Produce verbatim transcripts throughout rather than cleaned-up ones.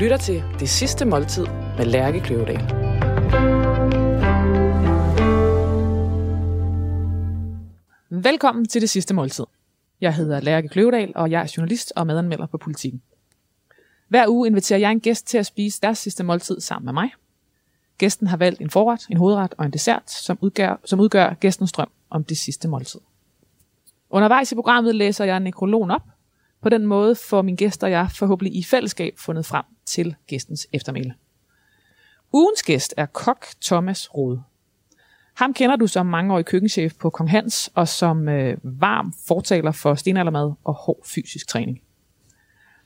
lytter til Det Sidste Måltid med Lærke Kløvedal. Velkommen til Det Sidste Måltid. Jeg hedder Lærke Kløvedal, og jeg er journalist og medanmelder på Politiken. Hver uge inviterer jeg en gæst til at spise deres sidste måltid sammen med mig. Gæsten har valgt en forret, en hovedret og en dessert, som udgør, som udgør gæstens drøm om det sidste måltid. Undervejs i programmet læser jeg nekrologen op. På den måde får mine gæster og jeg forhåbentlig i fællesskab fundet frem til gæstens eftermæle. Ugens gæst er kok Thomas Rode. Ham kender du som mangeårig køkkenchef på Kong Hans og som øh, varm fortaler for stenaldermad og hård fysisk træning.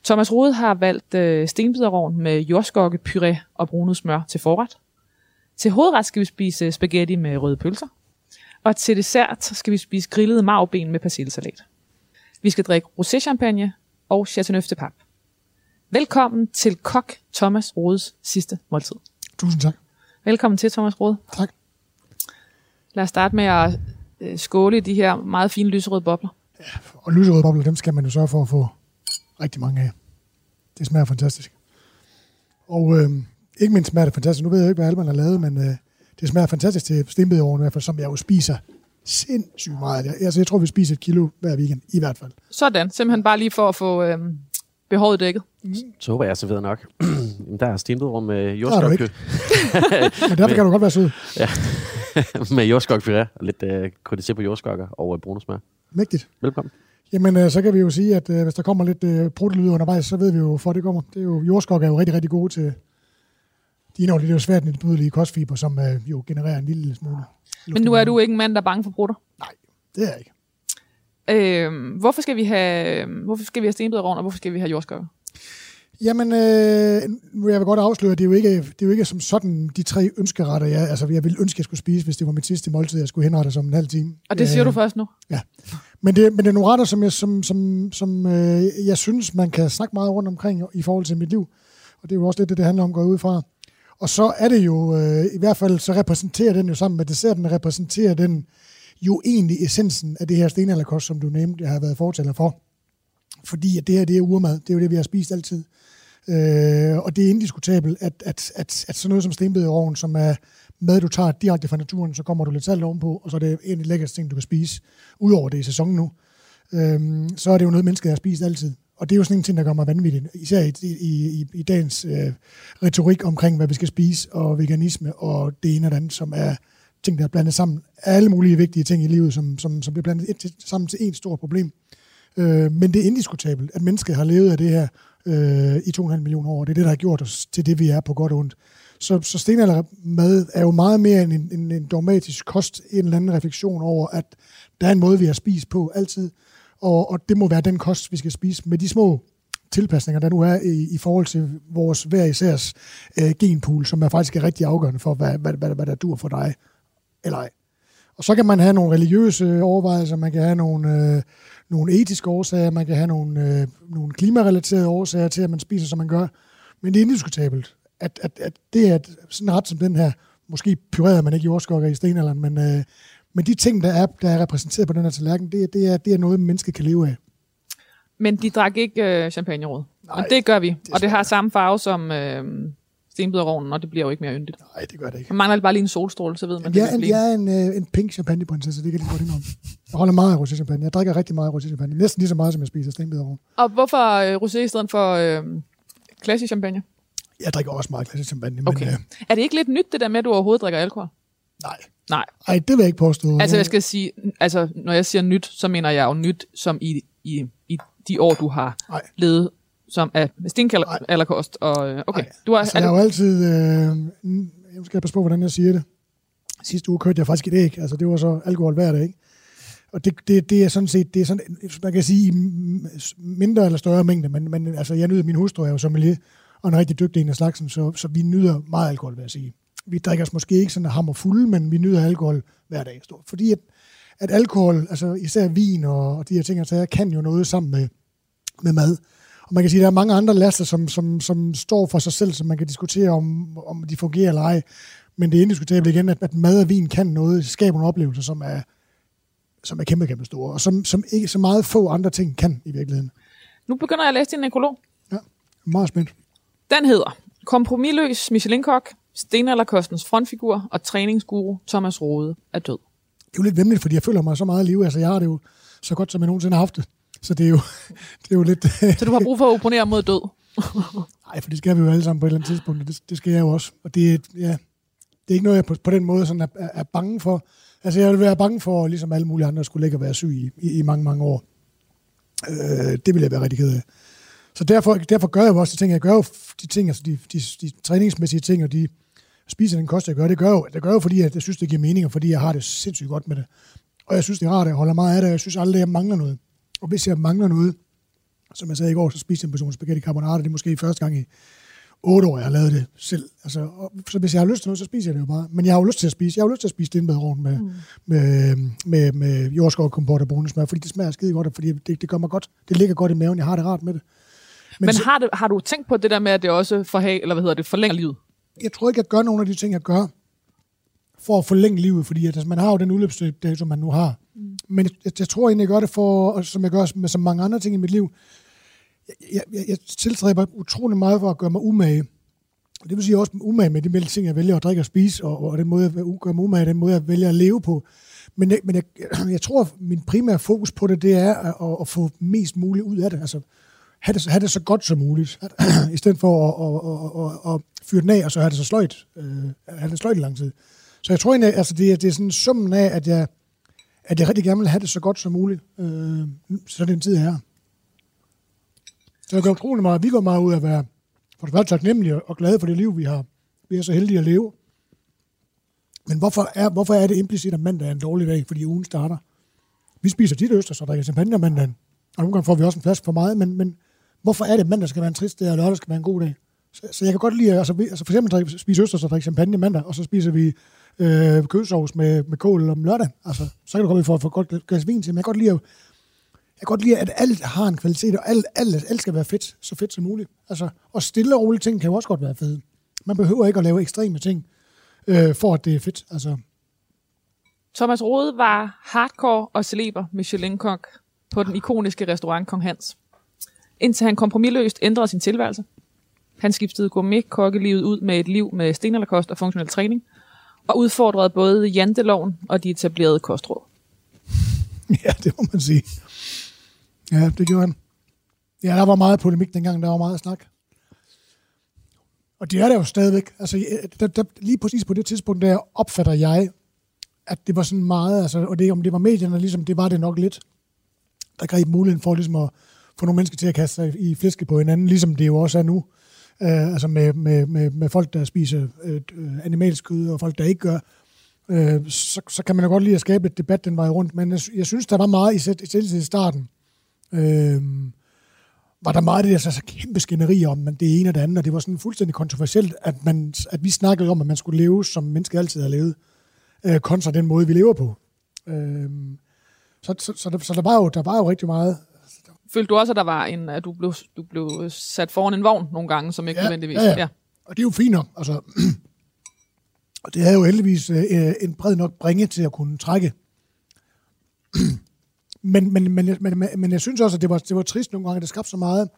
Thomas Rode har valgt øh, stenbiderrogn med jordskokkepuré og brunet smør til forret. Til hovedret skal vi spise spaghetti med røde pølser. Og til dessert skal vi spise grillede marvben med persillesalat. Vi skal drikke rosé-champagne og chateauneuf-de-pap. Velkommen til kok Thomas Rodes sidste måltid. Tusind tak. Velkommen til, Thomas Rode. Tak. Lad os starte med at skåle i de her meget fine lyserøde bobler. Ja, og lyserøde bobler, dem skal man jo sørge for at få rigtig mange af. Det smager fantastisk. Og øh, ikke mindst smager det fantastisk. Nu ved jeg ikke, hvad Alman har lavet, men øh, det smager fantastisk til stenbederovnen i hvert fald, som jeg jo spiser sindssygt meget. Altså, jeg tror, vi spiser et kilo hver weekend, i hvert fald. Sådan, simpelthen bare lige for at få øh, behovet dækket. Mm. Så håber jeg, så ved jeg nok. Der er stenbederovn med jordskokpuré. Men derfor kan du godt være sød. Ja. Med jordskokpuré og lidt øh, krydset på jordskokker og øh, brune smør. Mægtigt. Velkommen. Jamen, øh, så kan vi jo sige, at øh, hvis der kommer lidt øh, pruttelyd undervejs, så ved vi jo, for det kommer. Det er jo, jordskokker er jo rigtig, rigtig gode til. De indeholder jo svært nedbrydelige kostfiber, som øh, jo genererer en lille smule. Men nu er du ikke en mand, der er bange for brutter? Nej, det er jeg ikke. Øh, hvorfor skal vi have, hvorfor skal vi have stenbiderrogn, og hvorfor skal vi have jordskokker? Jamen, øh, jeg vil godt afsløre, det er jo ikke, det er jo ikke som sådan de tre ønskeretter, jeg, altså jeg ville ønske, jeg skulle spise, hvis det var mit sidste måltid, jeg skulle henrette som en halv time. Og det siger øh, du først nu? Ja, men det, men det er nogle retter, som, jeg, som, som, som øh, jeg synes, man kan snakke meget rundt omkring i forhold til mit liv. Og det er jo også lidt det, det handler om, går ud fra. Og så er det jo, øh, i hvert fald så repræsenterer den jo sammen med desserten, repræsenterer den jo egentlig essensen af det her sten eller kors, som du nævnte, jeg har været fortæller for. Fordi at det her, det er urmad, det er jo det, vi har spist altid. Øh, og det er indiskutabelt, at, at, at, at sådan noget som stenbiderrogn, som er mad, du tager direkte fra naturen, så kommer du lidt salt ovenpå, og så er det en af de lækkerste ting, du kan spise, udover det i sæsonen nu. Øh, så er det jo noget, mennesket har spist altid. Og det er jo sådan en ting, der gør mig vanvittig, især i, i, i dagens øh, retorik omkring, hvad vi skal spise, og veganisme, og det ene og det andet, som er ting, der er blandet sammen. Alle mulige vigtige ting i livet, som, som, som bliver blandet ind til, sammen til én stor problem. Øh, men det er indiskutabelt, at mennesket har levet af det her øh, i to komma fem millioner år. Det er det, der har gjort os til det, vi er på godt og ondt. Så, så stenaldermad er jo meget mere end en, en, en dogmatisk kost, en eller anden refleksion over, at der er en måde, vi har spist på altid. Og, og det må være den kost, vi skal spise med de små tilpasninger, der nu er i, i forhold til vores hver isærs øh, genpool, som er faktisk er rigtig afgørende for, hvad, hvad, hvad, hvad der dur for dig eller ej. Og så kan man have nogle religiøse overvejelser, man kan have nogle, øh, nogle etiske årsager, man kan have nogle, øh, nogle klimarelaterede årsager til, at man spiser, som man gør. Men det er indiskutabelt, at, at, at det er sådan en ret som den her, måske pyrerede man ikke jordskokker i stenalderen, men... Øh, Men de ting, der er, der er repræsenteret på den her tallerken, det, det, er, det er noget, mennesket kan leve af. Men de drak ikke øh, champagnerod. Og det gør vi. Det og det har samme farve som øh, stenbiderrognen, og det bliver jo ikke mere yndigt. Nej, det gør det ikke. Man mangler bare lige en solstråle, så ved man, ja, det bliver. Jeg er en, øh, en pink champagneprinsesse, det kan jeg lige godt indrømme. Jeg holder meget af rosé-champagne. Jeg drikker rigtig meget af rosé-champagne. Næsten lige så meget, som jeg spiser stenbiderrogn. Og hvorfor øh, rosé i stedet for øh, klassisk champagne? Jeg drikker også meget klassisk champagne. Okay. Men, øh, er det ikke lidt nyt, det der med, at du overhovedet drikker alkohol? Nej. Nej. Ej, det vil jeg ikke påstå. Altså, jeg skal sige, altså, når jeg siger nyt, så mener jeg jo nyt, som i, i, i de år, du har Ej. levet som af stenalderkost. Og, okay. Du har, altså, jeg har jo altid, øh, jeg skal passe på, hvordan jeg siger det. Sidste uge kørte jeg faktisk et æg, altså det var så alkohol hver dag, ikke? Og det, det, det er sådan set, det er sådan, man kan sige, mindre eller større mængde, men, men altså, jeg nyder min hustru, jeg er jo sommelier, og en rigtig dygtig en af slagsen, så, så vi nyder meget alkohol, vil jeg sige. Vi drikker os måske ikke sådan hammer fulde, men vi nyder alkohol hver dag. Fordi at, at alkohol, altså især vin og, og de her ting, og tager, kan jo noget sammen med, med mad. Og man kan sige, at der er mange andre laster, som, som, som står for sig selv, som man kan diskutere om, om de fungerer eller ej. Men det er indiskutabelt igen, at, at mad og vin kan noget, skaber nogle oplevelser, som er, som er kæmpe, kæmpe store, og som, som ikke så meget få andre ting kan i virkeligheden. Nu begynder jeg at læse din nekrolog. Ja, meget spændt. Den hedder kompromilløs Michelin-kok, Sten eller Kors' frontfigur og træningsguru Thomas Rode er død. Det er jo lidt vemmeligt, fordi jeg føler mig så meget i live. Altså, jeg har det jo så godt, som jeg nogensinde har haft det. Så det er jo, det er jo lidt... Så du har brug for at opponere mod død? Nej, for det skal vi jo alle sammen på et eller andet tidspunkt. Det, det skal jeg jo også. Og det er, ja, det er ikke noget, jeg på, på den måde sådan er, er, er bange for. Altså, jeg vil være bange for, ligesom alle mulige andre, skulle ligge og være syg i, i, i mange, mange år. Øh, det vil jeg være rigtig ked af. Så derfor, derfor gør jeg jo også de ting. Jeg gør jo de ting, altså de, de, de træningsmæssige ting, og de spiser den kost, jeg gør. Det gør jo, det gør jo, fordi jeg, jeg synes, det giver mening, og fordi jeg har det sindssygt godt med det. Og jeg synes, det er rart, jeg holder meget af det, jeg synes aldrig, jeg mangler noget. Og hvis jeg mangler noget, som jeg sagde i går, så spiste jeg en portion spaghetti carbonara. Det er måske første gang i otte år, jeg har lavet det selv. Altså, og, så hvis jeg har lyst til noget, så spiser jeg det jo bare. Men jeg har jo lyst til at spise. Jeg har jo lyst til at spise dindbæderovn med, mm. med, med, med, med jordskovekompot og brunesmør, fordi det smager skide godt, og fordi det, det gør mig godt. Det ligger godt i maven. Jeg har det rart med det. Men, Men har, det, har du tænkt på det der med, at det også forhæ, eller hvad hedder det, forlænger livet? Jeg tror ikke, jeg gør nogen af de ting, jeg gør, for at forlænge livet, fordi at, altså, man har jo den udløbsdato, man nu har. Mm. Men jeg, jeg tror egentlig, jeg gør det for, som jeg gør med så mange andre ting i mit liv. Jeg, jeg, jeg tilstræber utrolig meget for at gøre mig umage. Det vil sige også umage med de ting, jeg vælger at drikke og spise, og, og den måde, jeg gør mig umage, den måde, jeg vælger at leve på. Men jeg, men jeg, jeg tror, min primære fokus på det, det er at, at få mest muligt ud af det. Altså, have det, have det så godt som muligt, i stedet for at, at, at, at, at fyre den af, og så have det så sløjt, øh, have det sløjt i lang tid. Så jeg tror egentlig, altså det, det er sådan summen af, at jeg, at jeg rigtig gerne vil have det så godt som muligt, øh, så den tid er. Så jeg gør utrolig meget, vi går meget ud af at være, for det er taknemmelige og glade for det liv, vi har. Vi er så heldige at leve. Men hvorfor er, hvorfor er det implicit, at mandag er en dårlig dag, fordi ugen starter? Vi spiser tit østers og drikker champagne om mandagen, og nogle gange får vi også en flaske for meget, men, men hvorfor er det, at mandag skal være en trist dag, og lørdag skal være en god dag? Så, så jeg kan godt lide, altså, vi, altså for eksempel spise østers og drikke champagne mandag, og så spiser vi øh, kødsovs med, med kål om lørdag. Altså, så kan du godt få et godt glas vin til, men jeg kan godt lide, jeg kan godt lide, at alt har en kvalitet, og alt, alt, alt skal være fedt, så fedt som muligt. Altså, og stille og rolige ting kan jo også godt være fede. Man behøver ikke at lave ekstreme ting, øh, for at det er fedt. Altså. Thomas Rode var hardcore og celeber Michelin-kok på den ikoniske restaurant Kong Hans, indtil han kompromilløst ændrede sin tilværelse. Han skiftede gourmet-kokkelivet ud med et liv med sten eller kost og funktionel træning, og udfordrede både janteloven og de etablerede kostråd. Ja, det må man sige. Ja, det gjorde han. Ja, der var meget polemik dengang, der var meget snak. Og det er der jo stadigvæk. Altså, der, der, lige præcis på det tidspunkt, der opfatter jeg, at det var sådan meget, altså, og det, om det var medierne, ligesom, det var det nok lidt, der greb muligheden for ligesom at få nogle mennesker til at kaste sig i flæsket på hinanden, ligesom det jo også er nu. Øh, altså med, med, med, med folk, der spiser øh, animalsk kød, og folk, der ikke gør. Øh, så, så kan man jo godt lide at skabe et debat den vej rundt. Men jeg, jeg synes, der var meget, især i starten, øh, var der meget det der så, så kæmpe skænderi om, men det ene og det andet, og det var sådan fuldstændig kontroversielt, at, man, at vi snakkede om, at man skulle leve, som mennesket altid har levet, øh, kontra den måde, vi lever på. Øh, så så, så, der, så der, var jo, der var jo rigtig meget... Følte du også, at der var en, at du blev, du blev sat foran en vogn nogle gange, som ikke ja, nødvendigvis... Ja, ja. Ja, og det er jo fint nok. Altså, og det havde jo heldigvis øh, en bred nok bringe til at kunne trække. men, men, men, men, men, men jeg synes også, at det var, det var trist nogle gange, at det skabte så meget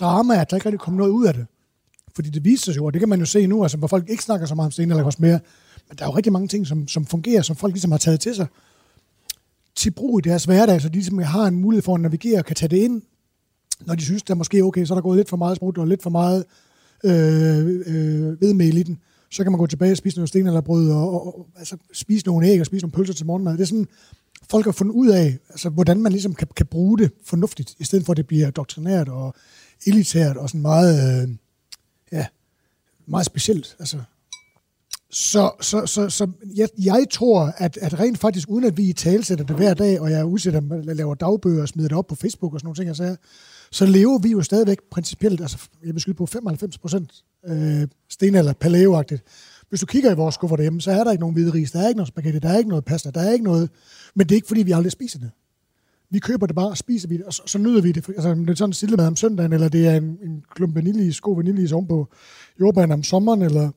drama, at der ikke rigtig kom noget ud af det. Fordi det viste sig jo, og det kan man jo se nu, altså, hvor folk ikke snakker så meget om sten eller også mere. Men der er jo rigtig mange ting, som, som fungerer, som folk ligesom har taget til sig. Til brug i deres hverdag, så de ligesom har en mulighed for at navigere og kan tage det ind, når de synes, der måske okay, så er der gået lidt for meget sprut og lidt for meget øh, øh, vedmel i den. Så kan man gå tilbage og spise nogle sten eller brød, og, og, og altså, spise nogle æg og spise nogle pølser til morgenmad. Det er sådan, folk har fundet ud af, altså, hvordan man ligesom kan, kan bruge det fornuftigt, i stedet for at det bliver doktrinært og elitært og sådan meget, øh, ja, meget specielt. Altså. Så, så, så, så jeg, jeg tror, at, at rent faktisk, uden at vi i talesætter det hver dag, og jeg udsætter dem, laver dagbøger og smider det op på Facebook og sådan nogle ting, jeg siger, så lever vi jo stadigvæk principielt, altså jeg vil skyde på femoghalvfems procent øh, sten- eller paleo-agtigt. Hvis du kigger i vores skuffer derhjemme, så er der ikke nogen hvide ris, der er ikke noget spaghetti, der er ikke noget pasta, der er ikke noget, men det er ikke fordi, vi aldrig spiser det. Vi køber det bare og spiser vi det, og så, så nyder vi det. Altså, det er sådan en sillemad om søndagen, eller det er en, en klump vaniljeis, god vaniljeis oven på jordbærne om sommeren, eller...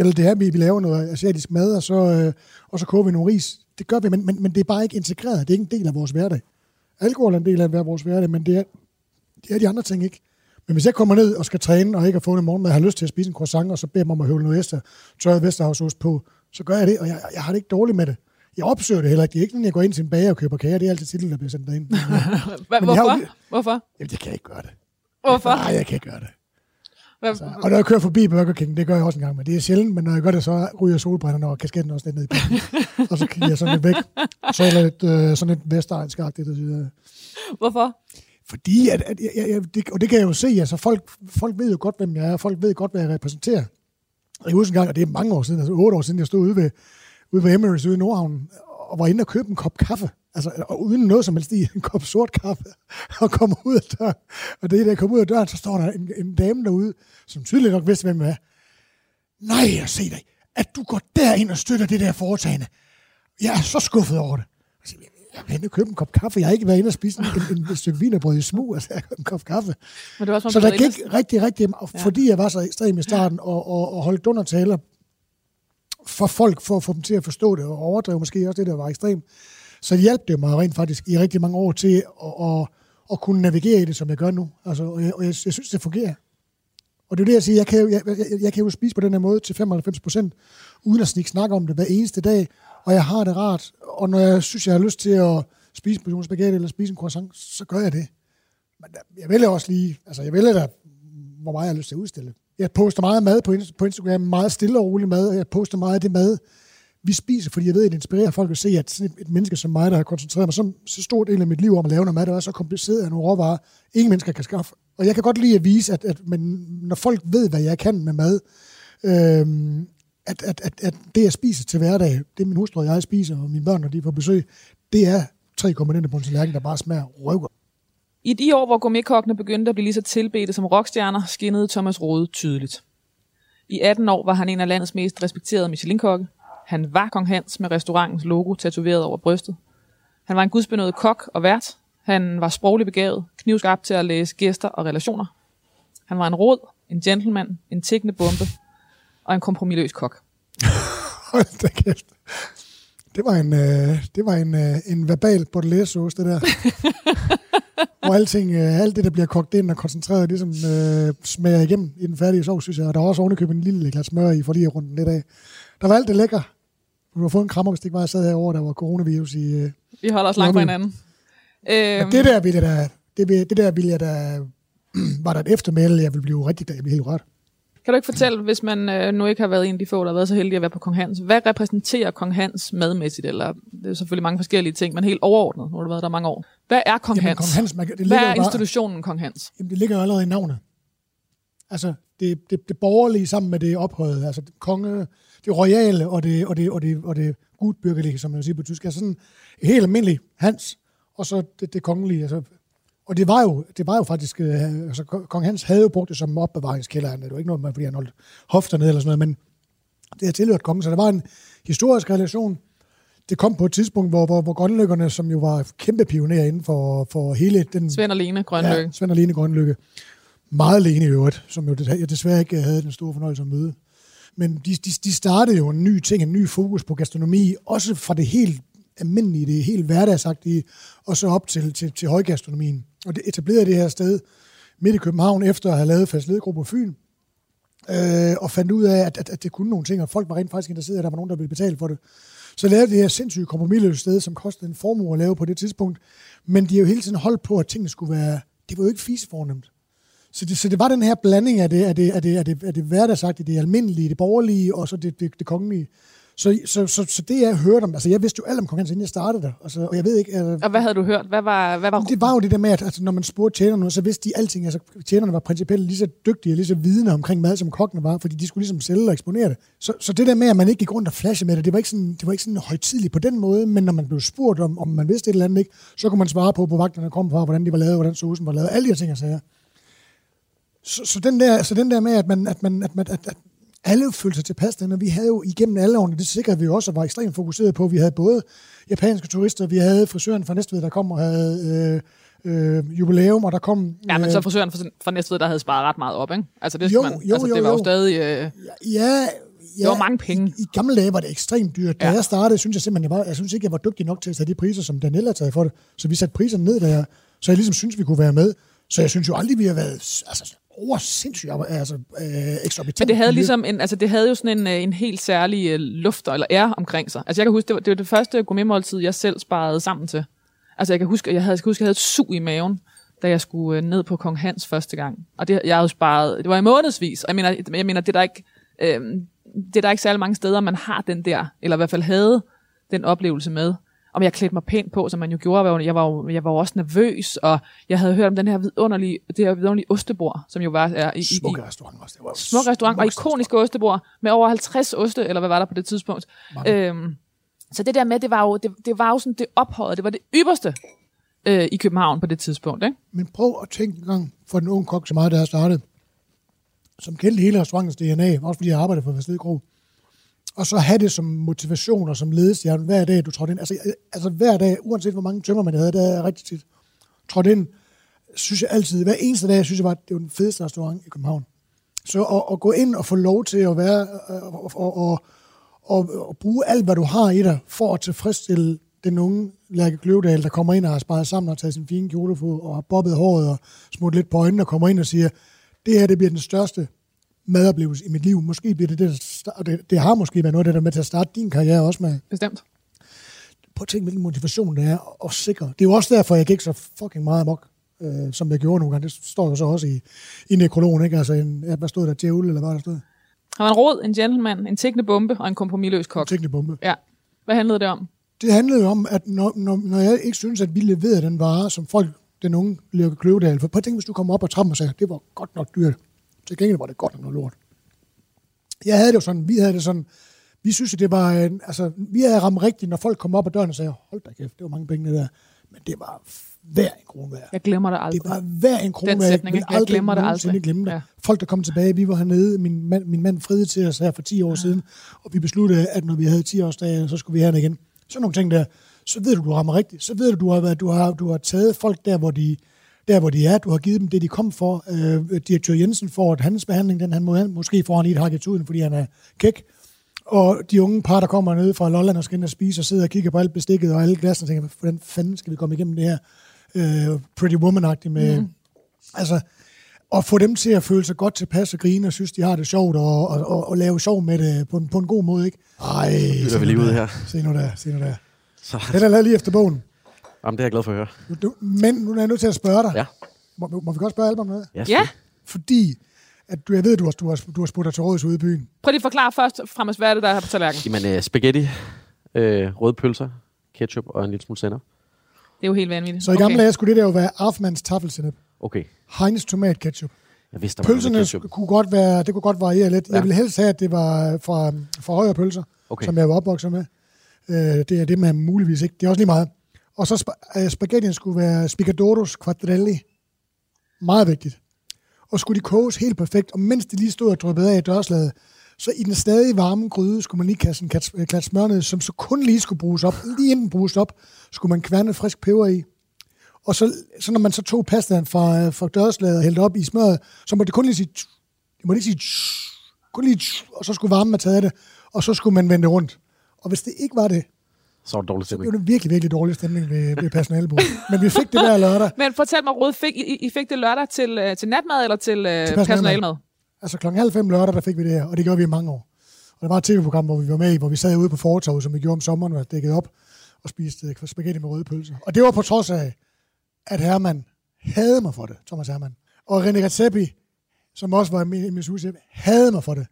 Eller det her, vi laver noget asiatisk mad, og så, øh, og så koger vi nogle ris. Det gør vi, men, men, men det er bare ikke integreret. Det er ikke en del af vores hverdag. Alkohol er en del af vores hverdag, men det er, det er de andre ting ikke. Men hvis jeg kommer ned og skal træne, og ikke har fået en morgenmad, har lyst til at spise en croissant, og så beder mig om at høvle noget ekstra tørret Vesterhavsos på, så gør jeg det, og jeg, jeg har det ikke dårligt med det. Jeg opsøger det heller ikke. Det er ikke, når jeg går ind til en bager og køber kager. Det er altid titlen, der bliver sendt derind. Hvorfor? Jeg jo... Hvorfor? Jamen, jeg kan ikke gøre det. Hvorfor? Nej, jeg kan ikke gøre det. Altså, og når jeg kører forbi Burger King, det gør jeg også en gang, men det er sjældent, men når jeg gør det, så ryger solbrænderne og kasketten også lidt ned i bilen. Og så kigger jeg sådan lidt væk. Så er lidt, øh, sådan lidt vestegnsagtigt. Hvorfor? Fordi, at, at jeg, jeg, det, og det kan jeg jo se, altså folk, folk ved jo godt, hvem jeg er, folk ved godt, hvad jeg repræsenterer. Jeg husker en gang, og det er mange år siden, altså otte år siden, jeg stod ude ved, ude ved Emmerys ude i Nordhavn, og var inde og købte en kop kaffe. Altså, og uden noget som helst i, en kop sort kaffe, og kommer ud af døren. Og det er, da jeg kom ud af døren, så står der en, en dame derude, som tydeligt nok vidste, hvem jeg er. Nej, jeg se dig, at du går derind og støtter det der foretagende. Jeg er så skuffet over det. Altså, jeg var inde og købe en kop kaffe. Jeg har ikke været inde og spise en, en, en stykke vinerbrød i smug, altså jeg købte en kop kaffe. Men det var også, så der gik rigtig, rigtig, rigtig ja. Fordi jeg var så ekstrem i starten, og, og, og holdt undertaler for folk, for at få dem til at forstå det, og overdrev måske også det, der var ekstremt. Så det hjalp det mig rent faktisk i rigtig mange år til at, at, at kunne navigere i det, som jeg gør nu. Altså, og jeg, og jeg, jeg synes, det fungerer. Og det er det, jeg siger. Jeg kan, jo, jeg, jeg, jeg kan jo spise på den her måde til femoghalvfems procent, uden at snikke snakke om det hver eneste dag. Og jeg har det rart. Og når jeg synes, jeg har lyst til at spise en spaghetti eller spise en croissant, så gør jeg det. Men jeg vælger også lige, altså jeg vælger da, hvor meget jeg har lyst til at udstille. Jeg poster meget mad på Instagram, meget stille og rolig mad. Jeg poster meget af det mad, vi spiser, fordi jeg ved, at det inspirerer folk at se, at sådan et, et menneske som mig, der har koncentreret mig så, så stor del af mit liv om at lave noget mad, der er så kompliceret af nogle råvarer, ingen mennesker kan skaffe. Og jeg kan godt lide at vise, at, at men, når folk ved, hvad jeg kan med mad, øhm, at, at, at, at det, jeg spiser til hverdag, det min hustru og jeg spiser, og mine børn, når de er på besøg, det er tre komponenter på en tallerken, der bare smager røvgod. I de år, hvor gourmetkokkene begyndte at blive lige så tilbedte som rockstjerner, skinnede Thomas Rode tydeligt. I atten år var han en af landets mest respekterede Michelin-kokke. Han var Kong Hans med restaurantens logo tatoveret over brystet. Han var en gudsbenået kok og vært. Han var sproglig begavet, knivskarp til at læse gæster og relationer. Han var en rod, en gentleman, en tikkende bombe og en kompromisløs kok. Hold da kæft. Det var en, øh, det var en, øh, en verbal bordelairesauce, det der. Hvor alting, øh, alt det, der bliver kogt ind og koncentreret, ligesom øh, smager igennem i den færdige sovs, synes jeg. Og der var også ovenikøbet en lille glas smør i, for lige at runde den lidt af. Der var alt det lækker. Du har fået en krammer, hvis det ikke var, jeg sad herovre, der var coronavirus i... Øh, vi holder os langt fra hinanden. Øhm. Det der ville jeg da... Det, det der ville jeg da... Var der et eftermæle, jeg ville blive rigtig... Jeg blev helt rørt. Kan du ikke fortælle, hvis man øh, nu ikke har været en af de få, der har været så heldig at være på Kong Hans, hvad repræsenterer Kong Hans madmæssigt? Eller, det er selvfølgelig mange forskellige ting, men helt overordnet, nu har du været der mange år. Hvad er Kong Jamen, Hans? Kong Hans man, det hvad er institutionen bare, Kong Hans? Jamen, det ligger jo allerede i navnet. Altså, det, det, det borgerlige sammen med det ophøjede, altså det konge, det royale og det, og det, og det, og det gutbürgerlige, som man siger på tysk, altså sådan helt almindelig Hans, og så det, det kongelige, altså. Og det var jo, det var jo faktisk, altså Kong Hans havde jo brugt det som opbevaringskælder, det var ikke noget, fordi han holdt hofter ned eller sådan noget, men det har tilhørt kongen, så der var en historisk relation. Det kom på et tidspunkt, hvor, hvor, hvor grønlykkerne, som jo var kæmpe pionerer inden for, for hele den... Sven og Lene Grønlykke. Ja, Sven og Lene Grønlykke. Meget alene i øvrigt, som jo jeg desværre ikke havde den store fornøjelse at møde. Men de, de, de startede jo en ny ting, en ny fokus på gastronomi, også fra det helt almindelige, det helt hverdagsagtige, og så op til, til, til højgastronomien. Og det etablerede det her sted midt i København, efter at have lavet Falslede Kro på Fyn, øh, og fandt ud af, at, at, at det kunne nogle ting, og folk var rent faktisk interesserede, at der var nogen, der ville betale for det. Så lavede det her sindssyge kompromisløse sted, som kostede en formue at lave på det tidspunkt, men de har jo hele tiden holdt på, at tingene skulle være, det var jo ikke fisefornemt. Så det, så det var den her blanding af det, af det, af det, af det, af det hverdagsagtige, det almindelige, det borgerlige, og så det, det, det kongelige. Så, så, så, så det, jeg hørte om, altså jeg vidste jo alt om Kong Hans, inden jeg startede der. Altså, og jeg ved ikke... Altså, og hvad havde du hørt? Hvad var, hvad var... Det var jo det der med, at altså, når man spurgte tjenerne, så vidste de alting. Altså tjenerne var principielt lige så dygtige og lige så vidende omkring mad, som kokkene var, fordi de skulle ligesom sælge og eksponere det. Så, så det der med, at man ikke gik rundt og flashede med det, det var ikke sådan, det var ikke sådan højtidligt på den måde, men når man blev spurgt om, om man vidste et eller andet ikke, så kunne man svare på, hvor vagterne kom fra, hvordan de var lavet, hvordan saucen var lavet, alle de her ting, jeg sagde. Så, så, den der, så den der med, at, man, at, man, at, man, at, at alle følte sig tilpas, når vi havde jo igennem alle årene, det sikrede vi jo også, og var ekstremt fokuseret på, vi havde både japanske turister, vi havde frisøren fra Næstved, der kom og havde øh, øh, jubilæum, og der kom... Ja, men øh, så frisøren fra Næstved, der havde sparet ret meget op, ikke? Altså det, jo, man, jo, altså, det jo, var jo, jo stadig... Øh, ja, ja, det var mange penge. I, i gamle dage var det ekstremt dyrt. Da ja. jeg startede, synes jeg simpelthen, jeg, var, jeg synes ikke, jeg var dygtig nok til at tage de priser, som Daniella taget for det, så vi satte priserne ned, der, så jeg ligesom synes vi kunne være med. Så jeg synes jo aldrig, vi har været... Altså, oversindssygt altså, øh, eksorbitant. Men det havde ligesom en, altså det havde jo sådan en, en helt særlig lufter eller ære omkring sig. Altså jeg kan huske, det var det, var det første gourmetmåltid, jeg selv sparede sammen til. Altså jeg kan huske, jeg havde, jeg kan huske, jeg havde et sug i maven, da jeg skulle ned på Kong Hans første gang. Og det, jeg havde sparet, det var i månedsvis. Og jeg mener, jeg mener det er der ikke, øh, det er der ikke særlig mange steder, man har den der, eller i hvert fald havde den oplevelse med. Om jeg klædte mig pænt på, som man jo gjorde. Jeg var jo, jeg var jo også nervøs, og jeg havde hørt om den her vidunderlige, det her vidunderlige ostebord, som jo var er i, i smukke restaurant også. Det var smukke restaurant og ikoniske ostebord med over halvtreds oste, eller hvad var der på det tidspunkt. Øhm, så det der med, det var jo, det, det var jo sådan det ophøjede, det var det ypperste øh, i København på det tidspunkt. Ikke? Men prøv at tænke en gang for den unge kok, som meget der har startet, som kendte hele restaurantens D N A, også fordi jeg arbejdede for Falslede Kro. Og så have det som motivation og som ledestjerne hver dag, du trådte ind. Altså, altså hver dag, uanset hvor mange tømmer man havde, der er rigtig tit trådte ind, synes jeg altid, hver eneste dag, synes jeg var, det var den fedeste restaurant i København. Så at, at gå ind og få lov til at være, og, og, og, og, og bruge alt, hvad du har i dig, for at tilfredsstille den unge Lærke Kløvedal, der kommer ind og har sparet sammen og taget sin fine kjole på, og har bobbet håret og smurt lidt på øjnene, og kommer ind og siger, det her, det bliver den største madoplevelse i mit liv. Måske bliver det det, det, det har måske været noget af det, der med til at starte din karriere også med. Bestemt. Prøv at tænke, hvilken motivation det er og sikre. Det er jo også derfor, jeg gik så fucking meget amok, øh, som jeg gjorde nogle gange. Det står jo så også i, i nekrologen, ikke? Altså, en, hvad stod der? Djævel, eller hvad der stod? Han var en rod, en gentleman, en tikkende bombe og en kompromisløs kok. En tikkende bombe. Ja. Hvad handlede det om? Det handlede jo om, at når, når, når jeg ikke synes, at vi leverede den vare, som folk, den unge Lærke Kløvedal, for prøv at tænke, hvis du kommer op og trappen og sagde, det var godt nok dyrt. Til gengæld var det godt nok noget lort. Jeg havde det jo sådan, vi havde det sådan, vi synes det var, altså, vi havde ramt rigtigt, når folk kom op ad døren og sagde, hold da kæft, det var mange penge der, men det var hver en krone værd. Jeg glemmer det aldrig. Det var hver en krone værd. Den sætning, jeg, jeg glemmer det aldrig. Glemme det. Ja. Folk, der kom tilbage, vi var hernede, min mand, min mand friede til os her for ti år ja. siden, og vi besluttede, at når vi havde ti årsdage, så skulle vi hernede igen. Sådan nogle ting der, så ved du, du rammer rigtigt, så ved du, du har, været, du har, du har taget folk der, hvor de... der hvor de er, du har givet dem det, de kom for. Øh, direktør Jensen får et handelsbehandling, den han må, måske får han i et hak i tuden, fordi han er kæk. Og de unge par, der kommer nede fra Lolland og skal ind og spise, og sidder og kigger på alt bestikket og alle glassene, og tænker, hvordan fanden skal vi komme igennem det her øh, Pretty Woman-agtigt med... Mm. Altså, og få dem til at føle sig godt tilpas og grine, og synes, de har det sjovt, og, og, og, og lave sjov med det på en, på en god måde, ikke? Ej, se nu der, se nu der, se nu der. Den er lavet lige efter bogen. Jamen, det er jeg glad for at høre. Du, men nu er jeg nødt til at spørge dig. Ja. Må, må vi godt spørge Alba om noget? Ja. ja. Fordi, at du, jeg ved, at du har, du har, du har spurgt dig til rådhus ude i byen. Prøv lige at forklare først, fremmest, hvad er det, der er på tallerkenen? Jamen, uh, spaghetti, øh, røde pølser, ketchup og en lille smule sennep. Det er jo helt vanvittigt. Så i gamle okay. dage skulle det der jo være Afmans taffelsennep. Okay. Heinz tomatketchup. Jeg vidste, der var pølserne ketchup. Kunne godt være, det kunne godt variere lidt. Ja. Jeg ville helst have, at det var fra, fra højere pølser, okay. som jeg var opvokset med. Øh, det er det, man muligvis ikke. Det er også lige meget. Og så sp- äh, spaghettien skulle være Spigadoros quadrelli. Meget vigtigt. Og skulle de koges helt perfekt, og mens de lige stod og dryppede af i dørslaget, så i den stadig varme gryde skulle man lige kaste en kat, klat smørnede, som så kun lige skulle bruges op. Lige inden bruges op, skulle man kværne frisk peber i. Og så, så når man så tog pastaen fra, fra dørslaget og hældte op i smøret, så måtte det kun lige sige, tss, det måtte ikke sige tss, kun lige tss, og så skulle varmen have taget af det, og så skulle man vende rundt. Og hvis det ikke var det, så var det dårlig stemning. Det var virkelig, virkelig dårlig stemning ved, ved personalebordet. Men vi fik det hver lørdag. Men fortæl mig, Rode, fik, I, I fik det lørdag til, til natmad eller til, til personalemad? Altså klokken halv fem lørdag, der fik vi det her, og det gjorde vi i mange år. Og der var et tv-program, hvor vi var med i, hvor vi sad ude på fortovet, som vi gjorde om sommeren, og dækkede op og spiste spaghetti med røde pølser. Og det var på trods af, at Herman havde mig for det, Thomas Herman. Og René Redzepi, som også var min, min souschef, havde mig for det.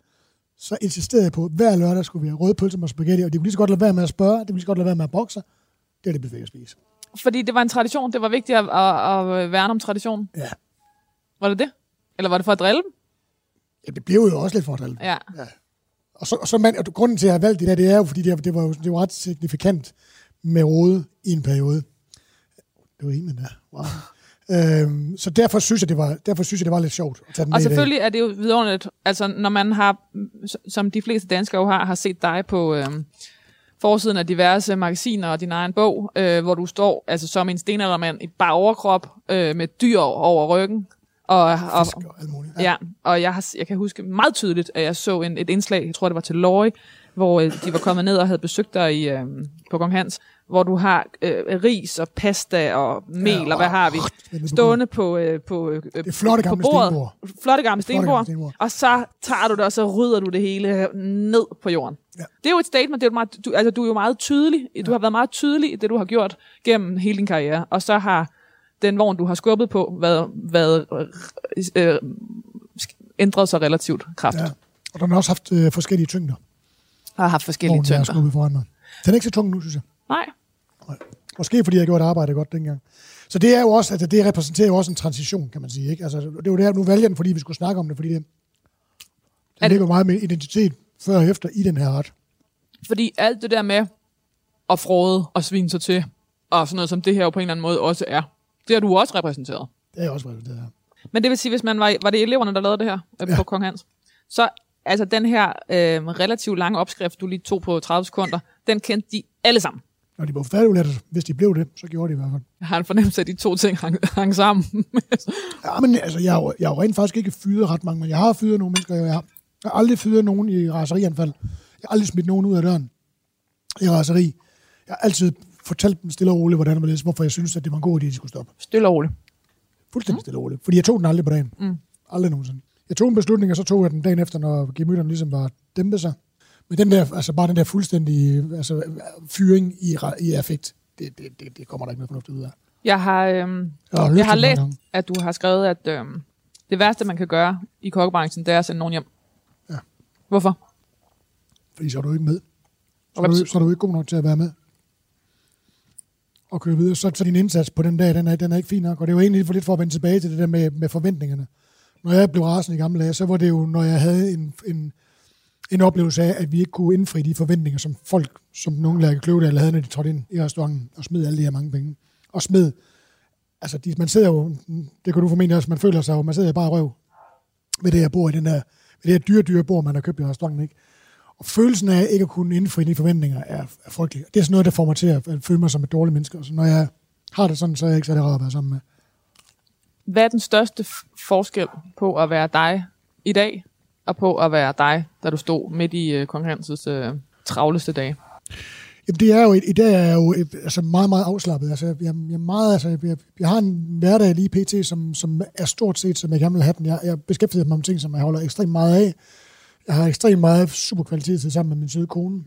Så insisterede jeg på, at hver lørdag skulle vi have røde pølser med spaghetti, og de kunne lige så godt lade være med at spørge, de kunne lige så godt lade være med at bokse. Det er det, vi fik at spise. Fordi det var en tradition, det var vigtigt at, at, at værne om traditionen? Ja. Var det det? Eller var det for at drille dem? Ja, det blev jo også lidt for at drille dem. Ja. ja. Og, så, og, så man, og grunden til, at jeg valgte det der, det er jo, fordi det, det var jo det var ret signifikant med rode i en periode. Det var en, men der. Wow. Øhm, så derfor synes jeg det var derfor synes jeg det var lidt sjovt at tage den. Og selvfølgelig er det jo vidunderligt, altså når man har, som de fleste danskere jo har har set dig på øh, forsiden af diverse magasiner og din egen bog, øh, hvor du står altså som en stenaldermand i bare overkrop øh, med dyr over ryggen og, og, og ja. ja, og jeg har jeg kan huske meget tydeligt, at jeg så en, et indslag, jeg tror det var til Løje, hvor øh, de var kommet ned og havde besøgt dig i, øh, på Kong Hans, hvor du har øh, ris og pasta og mel, ja, og, og hvad har vi, stående på, øh, på, øh, det flotte gamle på bordet. Stenbord. Flotte gamle stenbord. Og så tager du det, og så rydder du det hele ned på jorden. Ja. Det er jo et statement, det er jo meget, du, altså, du er jo meget tydelig, ja. Du har været meget tydelig i det, du har gjort gennem hele din karriere, og så har den vogn, du har skubbet på, været, været øh, øh, ændret sig relativt kraftigt. Ja. Og den har også haft øh, forskellige tyngder. Har haft forskellige vognen, tyngder. Vognen, foran mig. Den er ikke så tung nu, synes jeg. Nej. Nej. Måske fordi jeg gjorde et arbejde godt dengang. Så det er jo også, altså det repræsenterer jo også en transition, kan man sige, ikke? Altså, det er jo der, nu valgte jeg den, fordi vi skulle snakke om det, fordi det, det ligger meget med identitet før og efter i den her ret. Fordi alt det der med at frode og svine sig til, og sådan noget som det her jo på en eller anden måde også er, det har du også repræsenteret. Det er jeg også repræsenteret, ja. Men det vil sige, hvis man var, var det eleverne, der lavede det her øh, ja. på Kong Hans, så altså den her øh, relativt lange opskrift, du lige tog på tredive sekunder, den kendte de alle sammen. Når de var færdigudlærte, hvis de blev det, så gjorde de i hvert fald. Jeg har en fornemmelse af, at de to ting hang, hang sammen. Ja, men altså, jeg har jo rent faktisk ikke fyret ret mange, men jeg har fyret nogle mennesker, jeg har. Jeg har aldrig fyret nogen i raserianfald. Jeg har aldrig smidt nogen ud af døren i raseri. Jeg har altid fortalt dem stille og roligt, hvordan man læser, hvorfor jeg synes, at det var en god idé, at de skulle stoppe. Stille og roligt? Fuldstændig mm. stille og roligt, fordi jeg tog den aldrig på dagen. Mm. Aldrig nogensinde. Jeg tog en beslutning, og så tog jeg den dagen efter, når gemytterne ligesom var dæmpet sig. Men den der, altså bare den der fuldstændige altså, fyring i, i affekt, det, det, det, det kommer der ikke noget fornuftigt ud af. Jeg har, øhm, jeg har, jeg har læst, gange. at du har skrevet, at øhm, det værste, man kan gøre i kokkebranchen, det er at sende nogen hjem. Ja. Hvorfor? Fordi så er du ikke med. Så er du, så er du ikke god nok til at være med. Og købe videre. Så, så din indsats på den dag, den er, den er ikke fin nok. Og det var egentlig for lidt for at vende tilbage til det der med, med forventningerne. Når jeg blev rasende i gamle dage, så var det jo, når jeg havde en... en En oplevelse af, at vi ikke kunne indfri de forventninger, som folk, som nogen Lærke Kløvedal havde, når de trådte ind i restauranten og smed alle de her mange penge. Og smed, altså de, man sidder jo, det kan du formentlig også, man føler sig jo, man sidder jo bare røv ved det her bord, i den her, ved det her dyre, dyre bord, man har købt i restauranten, ikke? Og følelsen af ikke at kunne indfri de forventninger er, er frygtelig. Det er sådan noget, der får mig til at føle mig som et dårligt menneske. Så når jeg har det sådan, så er jeg ikke særlig rar at være sammen med. Hvad er den største f- forskel på at være dig i dag, og på at være dig, da du stod midt i øh, Kong Hans' øh, travleste dage? Jamen, det er jo, i dag er jeg jo et, altså meget, meget afslappet. Altså, jeg, jeg, meget, altså, jeg, jeg har en hverdag lige pt, som, som er stort set, som jeg gerne vil have den. Jeg, jeg beskæftiger mig om ting, som jeg holder ekstremt meget af. Jeg har ekstremt meget superkvalitet sammen med min søde kone.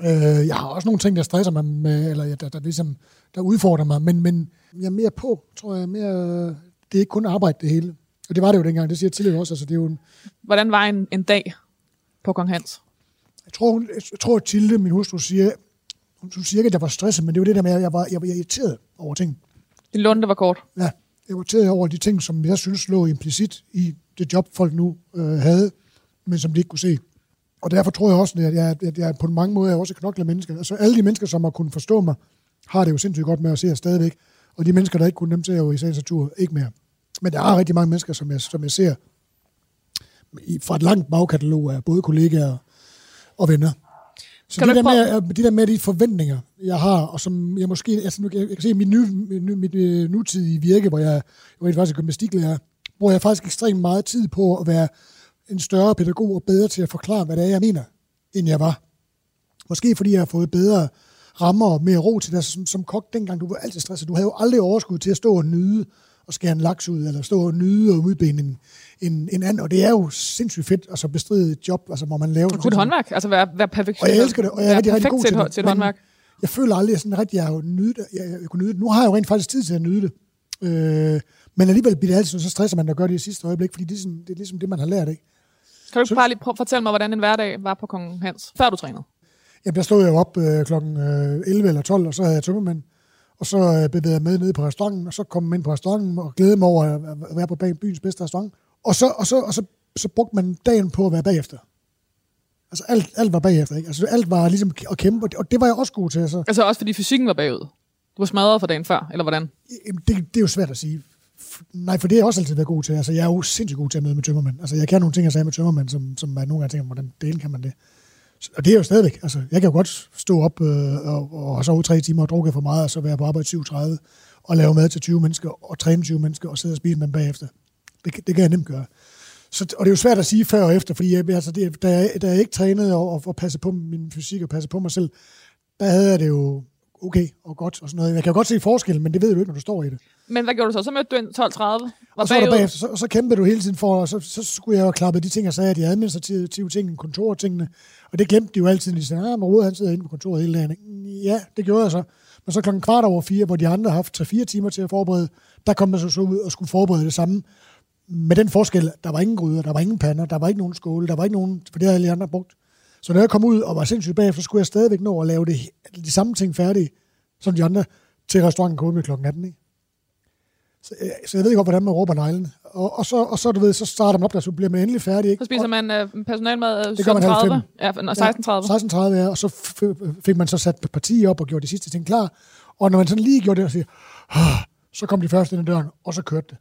Øh, jeg har også nogle ting, der stresser mig med, eller der, der, der, ligesom, der udfordrer mig, men, men jeg er mere på, tror jeg. Mere, det er ikke kun arbejde, det hele. Og det var det jo dengang, det siger jeg tidligere også. Altså, det er jo en... Hvordan var en, en dag på Kong Hans? Jeg tror, hun, jeg tror at Tilde, min hustru, siger, hun siger ikke, at jeg var stresset, men det var det der med, at jeg var, jeg var irriteret over ting. En lunde var kort? Ja, jeg var irriteret over de ting, som jeg synes lå implicit i det job, folk nu øh, havde, men som de ikke kunne se. Og derfor tror jeg også, at jeg, at jeg på mange måder også knokler mennesker. Altså alle de mennesker, som har kunnet forstå mig, har det jo sindssygt godt med at se jer stadigvæk. Og de mennesker, der ikke kunne, dem ser jo i sagens natur ikke mere. Men der er rigtig mange mennesker, som jeg, som jeg ser fra et langt bagkatalog af både kollegaer og venner. Så det der, med, det der med de forventninger, jeg har, og som jeg måske... Altså, jeg kan se mit, nye, mit nutidige virke, hvor jeg, jeg er faktisk gymnastiklærer, bruger jeg faktisk ekstremt meget tid på at være en større pædagog og bedre til at forklare, hvad det er, jeg mener, end jeg var. Måske fordi jeg har fået bedre rammer og mere ro til dig. Som, som kok dengang, du var altid stresset. Du havde jo aldrig overskud til at stå og nyde og skære en laks ud, eller stå og nyde og udbene en, en, en anden. Og det er jo sindssygt fedt at så bestride et job, altså, hvor man laver... Og kunne håndværk, altså være, være perfekt. Og jeg elsker det, og jeg er rigtig, rigtig god til, til det. Til et håndværk. Jeg føler aldrig, at jeg sådan rigtig har nydet det. Jeg, jeg kunne nyde det. Nu har jeg jo rent faktisk tid til at nyde det. Øh, men alligevel bliver det altid, så stresser man, der gør det i sidste øjeblik, fordi det er, sådan, det er ligesom det, man har lært af. Kan du ikke så... bare lige prøve at fortælle mig, hvordan en hverdag var på Kong Hans, før du trænede? Jamen, der stod jeg jo op øh, klokken elleve eller tolv, og så havde jeg tømmermænd. Og så bevægede jeg med nede på restauranten, og så kom jeg ind på restauranten og glædede mig over at være på byens bedste restaurant. Og så, og så, og så, så brugte man dagen på at være bagefter. Altså alt, alt var bagefter, ikke? Altså alt var ligesom at kæmpe, og det var jeg også god til. Altså, altså også fordi fysikken var bagud? Du var smadret for dagen før, eller hvordan? Det, det er jo svært at sige. Nej, for det har jeg også altid været god til. Altså jeg er jo sindssygt god til at møde med tømmermænd. Altså jeg kan nogle ting, jeg sagde med tømmermænd, som, som er nogle gange tænker, hvordan delen kan man det? Og det er jo stadigvæk, altså jeg kan jo godt stå op øh, og, og sove tre timer og drukke for meget, og så være på arbejde syv tredive og lave mad til tyve mennesker, og træne tyve mennesker, og sidde og spise med dem bagefter. Det, det kan jeg nemt gøre. Så, og det er jo svært at sige før og efter, fordi jeg, altså, det, da, jeg, da jeg ikke trænede og, og, og passede på min fysik og passede på mig selv, der havde jeg det jo okay og godt og sådan noget. Jeg kan jo godt se forskellen, men det ved du ikke, når du står i det. Men hvad gjorde du så? Så mødte du en tolv tredive? Og så, bagefter, så, så kæmpede du hele tiden for, og så, så skulle jeg jo klappe de ting, jeg sagde, de administrative ting, kontortingene, og det glemte de jo altid. De sagde, at Rode, han sidder inde på kontoret hele dagen. Ja, det gjorde jeg så. Men så klokken kvart over fire, hvor de andre har haft tre fire timer til at forberede, der kom man så, så ud og skulle forberede det samme. Med den forskel, der var ingen gryder, der var ingen pander, der var ikke nogen skåle, der var ikke nogen, for det havde alle andre brugt. Så når jeg kom ud og var sindssygt bagefter, så skulle jeg stadigvæk nå at lave det, de samme ting færdige, som de andre, til restauranten kom med klokken atten, ikke? Så, så jeg ved ikke godt, hvordan man råber neglene. Og, og, så, og så, du ved, så starter man op, der så bliver man endelig færdig, ikke? Så spiser man øh, personalmad øh, det gør man halv fem. Ja, seksten tredive. Ja, seksten tredive, ja, og så f- fik man så sat partier op og gjorde de sidste ting klar. Og når man sådan lige gjorde det og siger, ah, så kom de første ind ad døren, og så kørte det.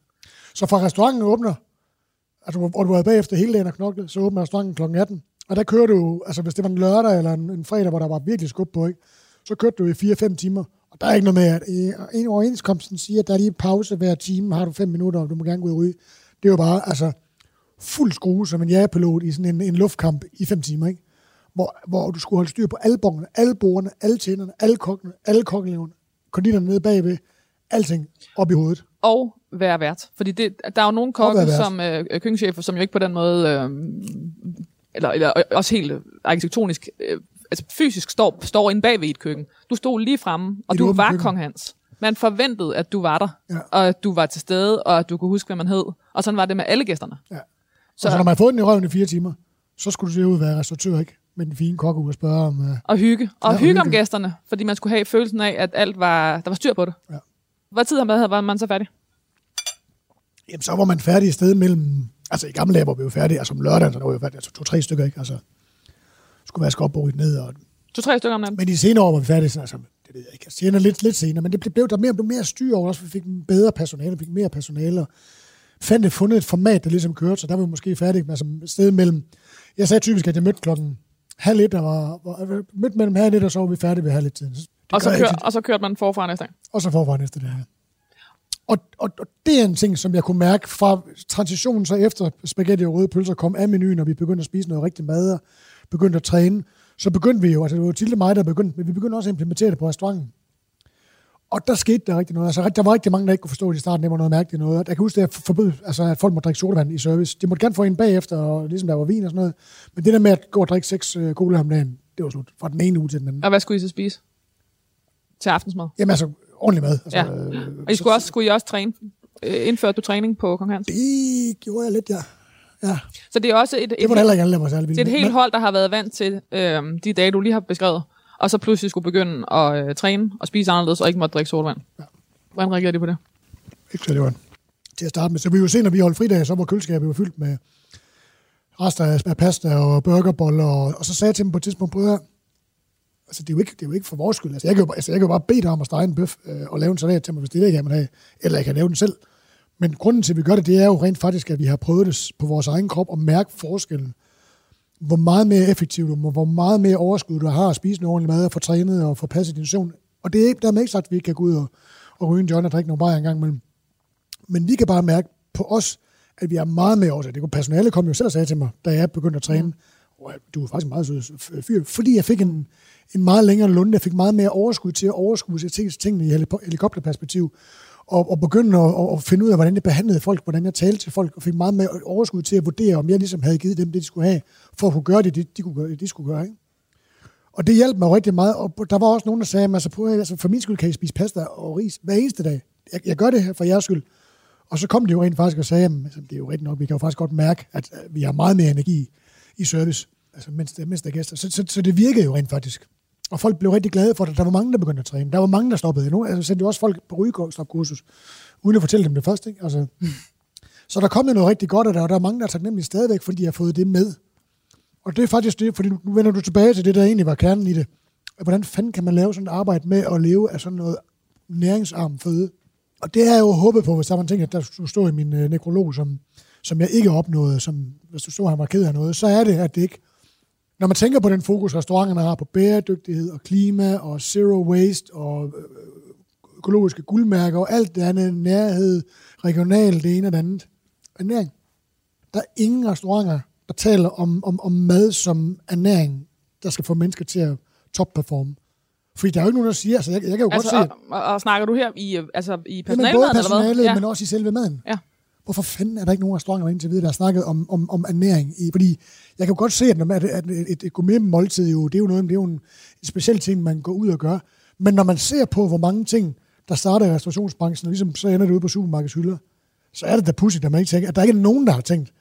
Så fra restauranten åbner, altså, og du var bagefter hele dagen og knoklede, så åbner restauranten klokken atten. Og der kørte du, altså hvis det var en lørdag eller en, en fredag, hvor der var virkelig skub på, ikke? Så kørte du i fire fem timer. Og der er ikke noget med, at en overenskomsten siger, at der er lige en pause hver time, har du fem minutter, og du må gerne gå ud og ryge. Det er jo bare altså fuld skrue som en jægerpilot i sådan en, en luftkamp i fem timer, ikke? Hvor, hvor du skulle holde styr på alle bongerne, alle borderne, alle tænderne, alle kokkene, alle kokkeleverne, konditorerne nede bagved, alting op i hovedet. Og være vært. Fordi det, der er jo nogle kokke, som øh, køkkenchefer, som jo ikke på den måde, øh, eller, eller også helt arkitektonisk, øh, altså fysisk står, står inde bagved et køkken. Du stod lige fremme, og du var Kong Hans. Man forventede, at du var der, ja, og at du var til stede, og at du kunne huske, hvad man hed. Og sådan var det med alle gæsterne. Ja. Så, så når man har fået den i røven i fire timer, så skulle du se ud at være restauratør, ikke? Med den fine kokke ud og spørge om... Uh... Og hygge. Og, ja, og hygge, hygge om gæsterne, fordi man skulle have følelsen af, at alt var, der var styr på det. Ja. Hvor tid havde var man så færdig? Jamen, så var man færdig i stedet mellem... Altså, i gamle dage var vi jo færdige, altså om lørdagen, så var vi jo færdige, altså to-tre stykker, ikke? Altså, skulle vaske op og rykke ned. Og... to-tre stykker om natten? Men i senere år var vi færdige, sådan, altså, det ved jeg ikke, altså, senere, lidt, lidt senere, men det blev der mere, blev mere styr over, også vi fik bedre personale, vi fik mere personale, og fandt et, fundet et format, der ligesom kørte, så der var vi måske færdige, altså stedet mellem... Jeg sagde typisk, at jeg mødte klokken halv et, og var, var mødte mellem halv et, og så var vi færdige ved halv et tiden. Og så, kør, og så kørte man forfra næste gang? Og så forfra næste dag, ja. Og, og, og det er en ting, som jeg kunne mærke fra transitionen, så efter spaghetti og røde pølser kom af menuen, og vi begyndte at spise noget rigtig mad og begyndte at træne, så begyndte vi jo, altså det var Tilde og mig, der begyndte, men vi begyndte også at implementere det på restauranten. Og der skete der rigtig noget. Altså, der var rigtig mange, der ikke kunne forstå det i starten, det var noget mærkeligt noget. Jeg kan huske, at jeg forbød, altså, at folk måtte drikke sodavand i service. De måtte gerne få en bagefter, og ligesom der var vin og sådan noget. Men det der med at gå og drikke seks øh, cola om dagen, det var slut fra den ene uge til den anden. Og hvad skulle I så spise til aftensmad? Jamen altså... ordentlig mad. Altså, ja. Og I skulle, også, skulle I også træne? Indførte du træning på Kong Hans? Det gjorde jeg lidt, ja. ja. Så det er også et, et, det heller ikke, mig det er et helt hold, der har været vant til øh, de dage, du lige har beskrevet, og så pludselig skulle begynde at øh, træne og spise anderledes, og ikke måtte drikke sodavand. Ja. Hvordan reagerede de på det? Ikke så det var til at starte med. Så vi jo se, når vi holdt fridag, så var køleskabet jo fyldt med rester af pasta og burgerboller, og, og så sagde jeg til dem på et tidspunkt, prøv at altså, det er jo ikke, det er jo ikke for vores skyld. Altså, jeg kan jo, altså, jeg kan jo bare bede dig om at stege en bøf øh, og lave en salat til mig, hvis det er det, jeg kan have, eller jeg kan lave den selv. Men grunden til, at vi gør det, det er jo rent faktisk, at vi har prøvet det på vores egen krop og mærke forskellen. Hvor meget mere effektivt du må, hvor meget mere overskud du har at spise en ordentlig mad og få trænet og få passet din søvn. Og det er dermed ikke sagt, at vi ikke kan gå ud og, og ryge en joint og drikke nogle bajer en gang imellem. Men vi kan bare mærke på os, at vi er meget mere overskud. Det kunne personale komme jo selv og sagde til mig, da jeg begyndte at træne. Mm. Du er faktisk meget sød fyr, fordi jeg fik en, en meget længere lunde, jeg fik meget mere overskud til at overskue tingene i helikopterperspektiv, og, og begynde at og finde ud af, hvordan jeg behandlede folk, hvordan jeg talte til folk, og fik meget mere overskud til at vurdere, om jeg ligesom havde givet dem det, de skulle have, for at kunne gøre det, de, de, kunne, gøre, de skulle gøre. Ikke? Og det hjalp mig rigtig meget, og der var også nogen, der sagde, altså, prøv, altså, for min skyld kan I spise pasta og ris hver eneste dag. Jeg, jeg gør det for jeres skyld. Og så kom de jo rent faktisk og sagde, jamen, altså, det er jo rigtig nok, vi kan jo faktisk godt mærke, at vi har meget mere energi i service, altså mens, mens der er gæster. Så, så, så det virkede jo rent faktisk. Og folk blev rigtig glade for det. Der var mange, der begyndte at træne. Der var mange, der stoppede. Nu altså, sendte jo også folk på rygestopkursus, uden at fortælle dem det først. Ikke? Altså, mm. Så der kom jo noget rigtig godt af det, og der er mange, der er taknemmelige stadigvæk, fordi de har fået det med. Og det er faktisk det, fordi nu vender du tilbage til det, der egentlig var kernen i det. Hvordan fanden kan man lave sådan et arbejde med at leve af sådan noget næringsarm føde? Og det har jeg jo håbet på, hvis der var en ting, at der skulle stå i min nekrolog, som... som jeg ikke opnåede, som hvis du så har markeret af noget, så er det, at det ikke... Når man tænker på den fokus, restauranterne har på bæredygtighed og klima og zero waste og økologiske guldmærker og alt det andet, nærhed, regional, det ene og det andet, ernæring, Der er ingen restauranter, der taler om, om, om mad som ernæring, der skal få mennesker til at topperforme. Fordi der er jo ikke nogen, der siger, altså jeg, jeg kan jo altså, godt se... Og, og, og snakker du her i, altså, i personalet, både personalet, eller hvad? Ja. Men også i selve maden. Ja. Hvorfor fanden er der ikke nogen restauranter indtil videre, der har snakket om, om, om ernæring? I, fordi jeg kan jo godt se, at, at, at et, et gourmet-måltid jo, det er jo noget, det er jo en speciel ting, man går ud og gør. Men når man ser på, hvor mange ting, der starter i restaurationsbranchen, og ligesom så ender det ude på supermarkedshylder, så er det da pudsigt, at man ikke tænker, at der ikke er nogen, der har tænkt,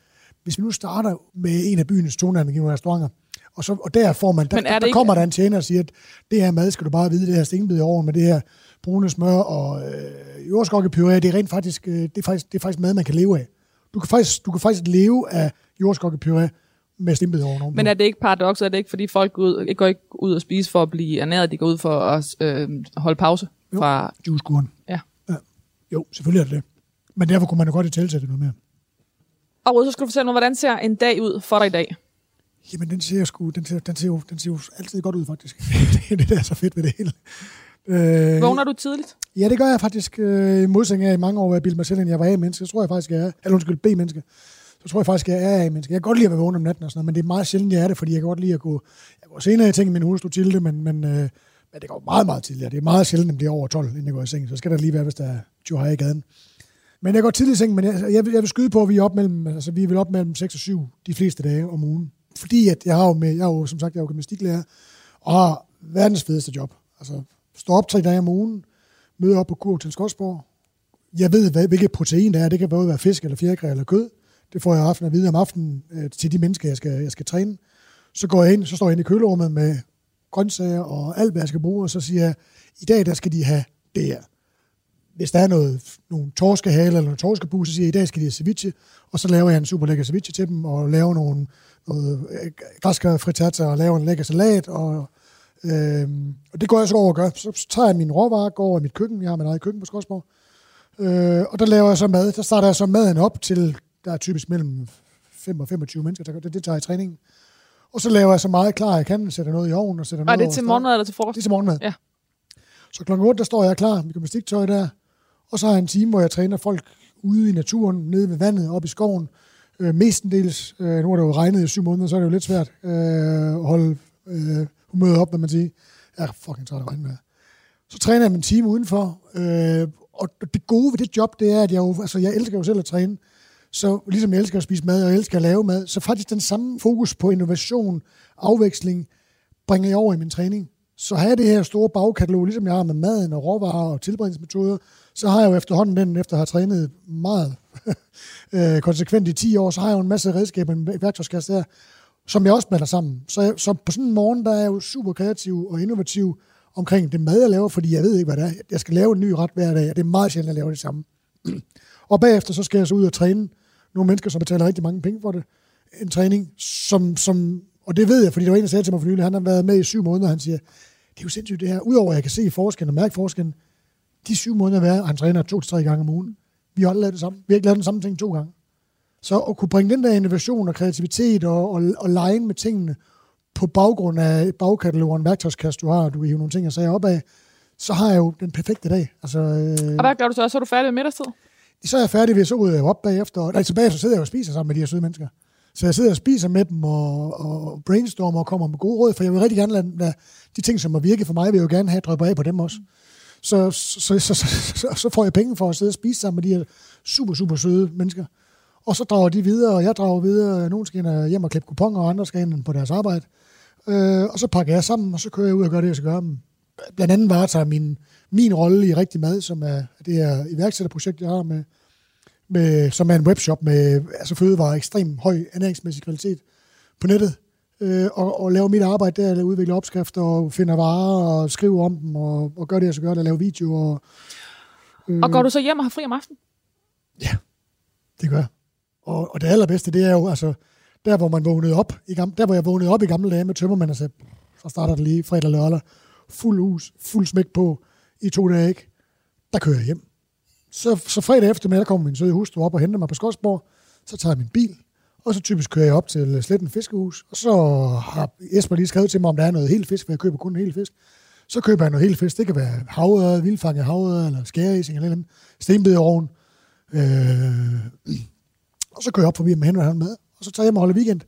hvis vi nu starter med en af byens toneangivende restauranter, og, så, og der får man, der, der, der ikke... kommer der en tjener og siger, at det her mad skal du bare vide, det her stenbid i ovnen med det her brune smør og øh, jordskokkepuré, det er rent faktisk, øh, det er faktisk, det er faktisk mad, man kan leve af. Du kan faktisk, du kan faktisk leve af jordskokkepuré med stenbid i ovnen. Men er det ikke paradoks, er det ikke, fordi folk går ud, ikke går ikke ud og spise for at blive ernæret, de går ud for at øh, holde pause jo. Fra... Juicekuren. Ja. Ja. Jo, selvfølgelig er det det. Men derfor kunne man jo godt i tilsætte noget mere. Og Rød, så skal du fortælle mig, hvordan ser en dag ud for dig i dag? Jamen, den ser, sgu, den, ser, den, ser jo, den ser jo altid godt ud, faktisk. Det er det, der er så fedt ved det hele. Øh, Vågner du tidligt? Ja, det gør jeg faktisk. Øh, I modsætning af i mange år, hvor jeg bildte mig selv, end jeg var A-menneske. Så tror jeg faktisk, jeg er... Eller undskyld, B-menneske. Så tror jeg faktisk, jeg er A-menneske. Jeg kan godt lide at være vågen om natten og sådan noget, men det er meget sjældent, jeg er det, fordi jeg kan godt lide at gå... Jeg går senere i ting, at min hustru Tilde, men, men, øh, men det går meget, meget tidligere. Det er meget sjældent, at det er over tolv, inden jeg går i seng. Så skal der lige være, hvis der er tyve i gaden. Men jeg går tidligt i seng, men jeg, jeg, vil, jeg vil skyde på, at vi er op mellem, altså, vi er vel op mellem seks og syv de fleste dage om ugen. Fordi at jeg har jo, med, jeg har jo som sagt, jeg er jo gymnastiklærer, og har verdens fedeste job. Altså, står op tre dage om ugen, møder op på Kurhotel Skodsborg. Jeg ved, hvad, hvilket protein der er. Det kan både være fisk, eller fjerkræ, eller kød. Det får jeg aften at vide om aftenen øh, til de mennesker, jeg skal, jeg skal træne. Så går jeg ind, så står jeg inde i kølerummet med grøntsager og alt, hvad jeg skal bruge, og så siger jeg, i dag der skal de have det her. Hvis der er noget, nogle torskehale eller nogle torskebus, så siger jeg, i dag skal de have ceviche, og så laver jeg en super lækker ceviche til dem, og laver nogle græskere frittata, og laver en lækker salat, og, øhm, og det går jeg så over at gøre. Så, så tager jeg mine råvarer, går over i mit køkken, jeg har mit eget køkken på Skodsborg, øh, og der laver jeg så mad, der starter jeg så maden op til, der er typisk mellem fem og femogtyve mennesker, der, det, det tager jeg i træningen, og så laver jeg så meget klar, jeg kan, sætter noget i ovnen, og sætter noget over. Er det til morgenmad eller til frokost? Det er til morgenmad. Ja. Så klokken otte, der står jeg klar med gymnastiktøj der, og så har jeg en time, hvor jeg træner folk ude i naturen, nede ved vandet, op i skoven. Øh, mestendels, øh, nu har det jo regnet i syv måneder, så er det jo lidt svært øh, at holde øh, humøret op, hvad man siger. Jeg er fucking træt af regn med. Så træner jeg min time udenfor, øh, og det gode ved det job, det er, at jeg jo, altså jeg elsker jo selv at træne, så ligesom jeg elsker at spise mad, og jeg elsker at lave mad, så faktisk den samme fokus på innovation, afveksling, bringer jeg over i min træning. Så har jeg det her store bagkatalog, ligesom jeg har med maden og råvarer og tilberedningsmetoder, så har jeg jo efterhånden den, efter at have trænet meget øh, konsekvent i ti år, så har jeg jo en masse redskaber i værktøjskassen der, som jeg også blander sammen. Så, jeg, så på sådan en morgen, der er jeg jo super kreativ og innovativ omkring det mad, jeg laver, fordi jeg ved ikke, hvad det er. Jeg skal lave en ny ret hver dag, og det er meget sjældent, at jeg laver det samme. Og bagefter, så skal jeg så ud og træne nogle mennesker, som betaler rigtig mange penge for det. En træning, som, som og det ved jeg, fordi der var en, der sagde til mig for nylig, han har været med i syv måneder, og han siger, det er jo sindssygt det her. Udover at jeg kan se forskellen og mærke forskellen, de syv måneder hver, og han træner to til tre gange om ugen. Vi har aldrig lavet det samme. Vi har ikke lavet den samme ting to gange. Så at kunne bringe den der innovation og kreativitet og, og, og lejen med tingene på baggrund af bagkatalogen, værktøjskasse, du har, og du hiver nogle ting og sager op af, så har jeg jo den perfekte dag. Altså, øh... Og hvad gør du så? Så er du færdig ved middagstid? Så er jeg færdig ved, så ud jeg op bagefter. Nej, tilbage så sidder jeg og spiser sammen med de her søde mennesker. Så jeg sidder og spiser med dem og, og brainstormer og kommer med gode råd, for jeg vil rigtig gerne lade de ting, som har virket for mig, vil jeg jo gerne have drypper af på dem også. Så, så, så, så, så får jeg penge for at sidde og spise sammen med de her super, super søde mennesker. Og så drager de videre, og jeg drager videre. Nogle skal ind hjem og klippe kuponer, og andre skal ind på deres arbejde. Øh, og så pakker jeg sammen, og så kører jeg ud og gør det, jeg skal gøre. Blandt andet varetager min, min rolle i Rigtig Mad, som er det her iværksætterprojekt, jeg har med, Med, som er en webshop med altså fødevarer ekstrem høj ernæringsmæssig kvalitet på nettet, øh, og, og laver mit arbejde der, udvikler opskrifter og finder varer og skriver om dem og, og gør det, jeg skal gøre det, og laver videoer. Og, øh. og går du så hjem og har fri om aftenen? Ja, det gør jeg. Og, og det allerbedste, det er jo, altså, der hvor man vågnede op, i gamle, der hvor jeg vågnede op i gamle dage med tømmermænd, og så, så starter det lige fredag og lørdag, fuld hus, fuld smæk på i to dage, ikke? Der kører jeg hjem. Så, så fredag eftermiddag, der kommer min søde hustru op og henter mig på Skodsborg. Så tager jeg min bil, og så typisk kører jeg op til Sletten Fiskehus. Og så har Esben lige skrevet til mig, om der er noget helt fisk, for jeg køber kun helt fisk. Så køber jeg noget helt fisk. Det kan være havørred, vildfanget havørred, eller skæreising, eller et eller andet. Stenbederovn, øh, Og så kører jeg op forbi med Henrik, han med. Og så tager jeg mig og holder weekend.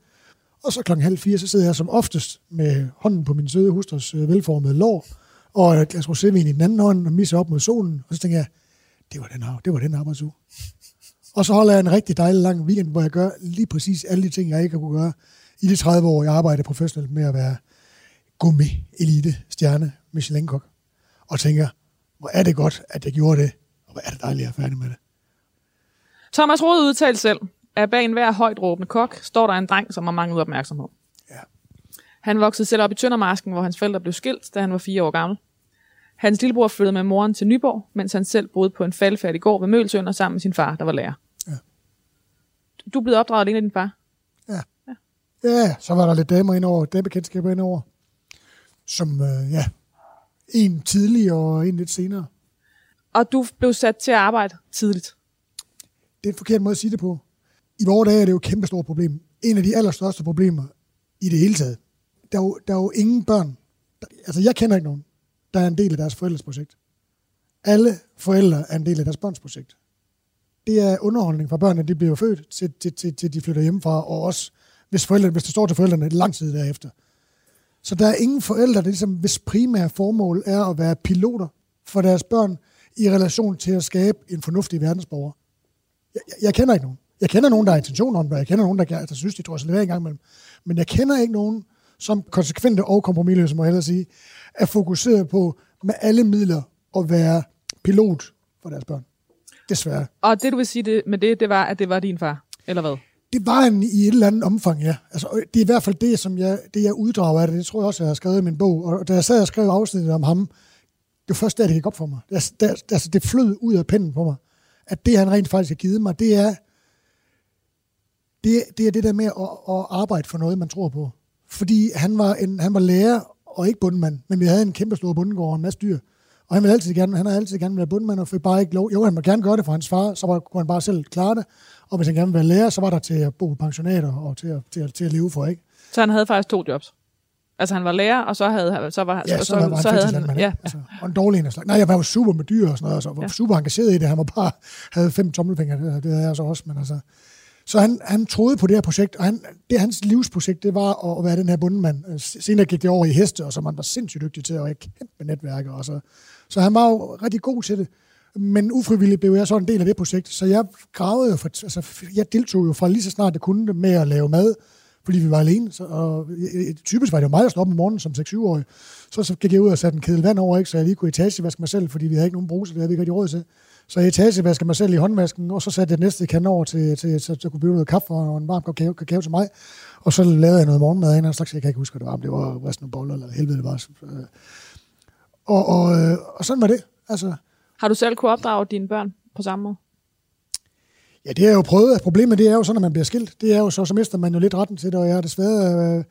Og så klokken halv fire, så sidder jeg som oftest med hånden på min søde husters øh, velformede lår, og jeg skulle sidde i den anden hånd og misse op mod solen. Og så tænker jeg, det var den, det var den arbejdsuge. Og så holder jeg en rigtig dejlig lang weekend, hvor jeg gør lige præcis alle de ting, jeg ikke har kunne gøre i de tredive år, jeg arbejder professionelt med at være gourmet-elite-stjerne Michelin-kok. Og tænker, hvor er det godt, at jeg gjorde det, og hvor er det dejligt, at jeg er færdig med det. Thomas Rode udtalte selv, at bag enhver højt råbende kok står der en dreng, som har manglet opmærksomhed. Ja. Han voksede selv op i Tøndermarsken, hvor hans forældre blev skilt, da han var fire år gammel. Hans lillebror flyttede med moren til Nyborg, mens han selv boede på en faldfærdig gård ved Mølsønder sammen med sin far, der var lærer. Ja. Du blev opdraget alene af din far? Ja. Ja, ja, så var der lidt damer indover, damekendskaber indover, som, øh, ja, en tidlig og en lidt senere. Og du blev sat til at arbejde tidligt? Det er en forkert måde at sige det på. I vores dage er det jo et kæmpestort problem. En af de allerstørste problemer i det hele taget. Der er jo, der er jo ingen børn. Der, altså, jeg kender ikke nogen, der er en del af deres forældres projekt. Alle forældre er en del af deres børns projekt. Det er underholdning fra børnene, de bliver født, til, til, til, til de flytter hjemmefra, og også, hvis, forældre, hvis det står til forældrene lang tid derefter. Så der er ingen forældre, der ligesom, hvis primære formål er at være piloter for deres børn i relation til at skabe en fornuftig verdensborger. Jeg, jeg, jeg kender ikke nogen. Jeg kender nogen, der har intentioner om det, jeg kender nogen, der, der synes, de tror sig leverer en gang imellem. Men jeg kender ikke nogen, som konsekvente og kompromisløse, må jeg hellere sige, er fokuseret på med alle midler at være pilot for deres børn. Desværre. Og det, du vil sige det, med det, det var, at det var din far, eller hvad? Det var en i et eller andet omfang, ja. Altså, det er i hvert fald det, som jeg, det, jeg uddrager af det. Det tror jeg også, jeg har skrevet i min bog. Og da jeg sad og skrev afsnittet om ham, det var først der, det gik op for mig. Det, der, altså, det flød ud af pinden på mig. At det, han rent faktisk har givet mig, det er det, det, er det der med at, at arbejde for noget, man tror på. Fordi han var, en, han var lærer og ikke bundmand, men vi havde en kæmpe stor bundegård og en masse dyr. Og han ville altid gerne, han har altid gerne været bundmand og fik bare ikke lov. Jo, han må gerne gøre det for hans far, så var, kunne han bare selv klare det. Og hvis han gerne ville være lærer, så var der til at bo på pensionater og til at, til, at, til at leve for, ikke? Så han havde faktisk to jobs? Altså han var lærer, og så havde så var, ja, så, så, så, var så han... Havde han ja. Altså, og en dårlig en af slags. Nej, jeg var jo super med dyr og sådan noget, og så var ja. super engageret i det. Han var bare, havde fem tommelfingre, det havde jeg så også, men altså... Så han, han troede på det her projekt, og han, det hans livsprojekt, det var at være den her bundemand. Senere gik det over i heste, og så man var sindssygt dygtig til at have kæmpe netværker. Og så. så han var jo rigtig god til det, men ufrivilligt blev jeg så en del af det projekt. Så jeg gravede jo, for, altså, jeg deltog jo fra lige så snart jeg kunne med at lave mad, fordi vi var alene. Så, og, typisk var det jo mig, der stod op om morgenen som seks-syv-årig. Så, så gik jeg ud og satte en kedel vand over, ikke, så jeg lige kunne etagevaske mig selv, fordi vi havde ikke nogen bruse, det havde vi ikke rigtig råd til. Så jeg etagevaskede mig selv i håndvasken, og så satte jeg næste kan over til, til, så jeg kunne blive noget kaffe og en varm kakao, kakao til mig. Og så lavede jeg noget morgenmad af en eller anden slags, jeg kan ikke huske, det var, det var resten af boller, eller helvede det var. Og, og, og sådan var det. Altså, har du selv kunne opdrage dine børn på samme måde? Ja, det har jeg jo prøvet. Problemet det er jo så, når man bliver skilt. Det er jo så, så mister man jo lidt retten til det, og jeg har desværre... Øh,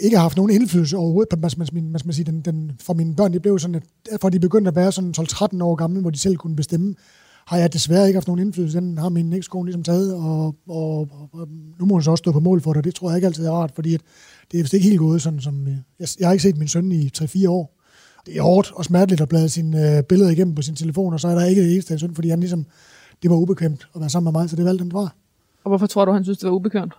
ikke har haft nogen indflydelse overhovedet på, man skal sige, den, den, for mine børn, de blev sådan, at fra de begyndte at være sådan tolv-tretten år gamle, hvor de selv kunne bestemme, har jeg desværre ikke haft nogen indflydelse, den har min ekskone ligesom taget, og, og, og, og nu må hun så også stå på mål for det, det tror jeg ikke altid er rart, fordi at, det er vist ikke helt gået sådan, som, jeg, jeg har ikke set min søn i tre-fire år, det er hårdt og smerteligt at bladre sine øh, billeder igennem på sin telefon, og så er der ikke det eneste af søn, fordi han ligesom, det var ubekvemt at være sammen med mig, så det valgte han fra. Og hvorfor tror du, han synes, det var ubekvemt?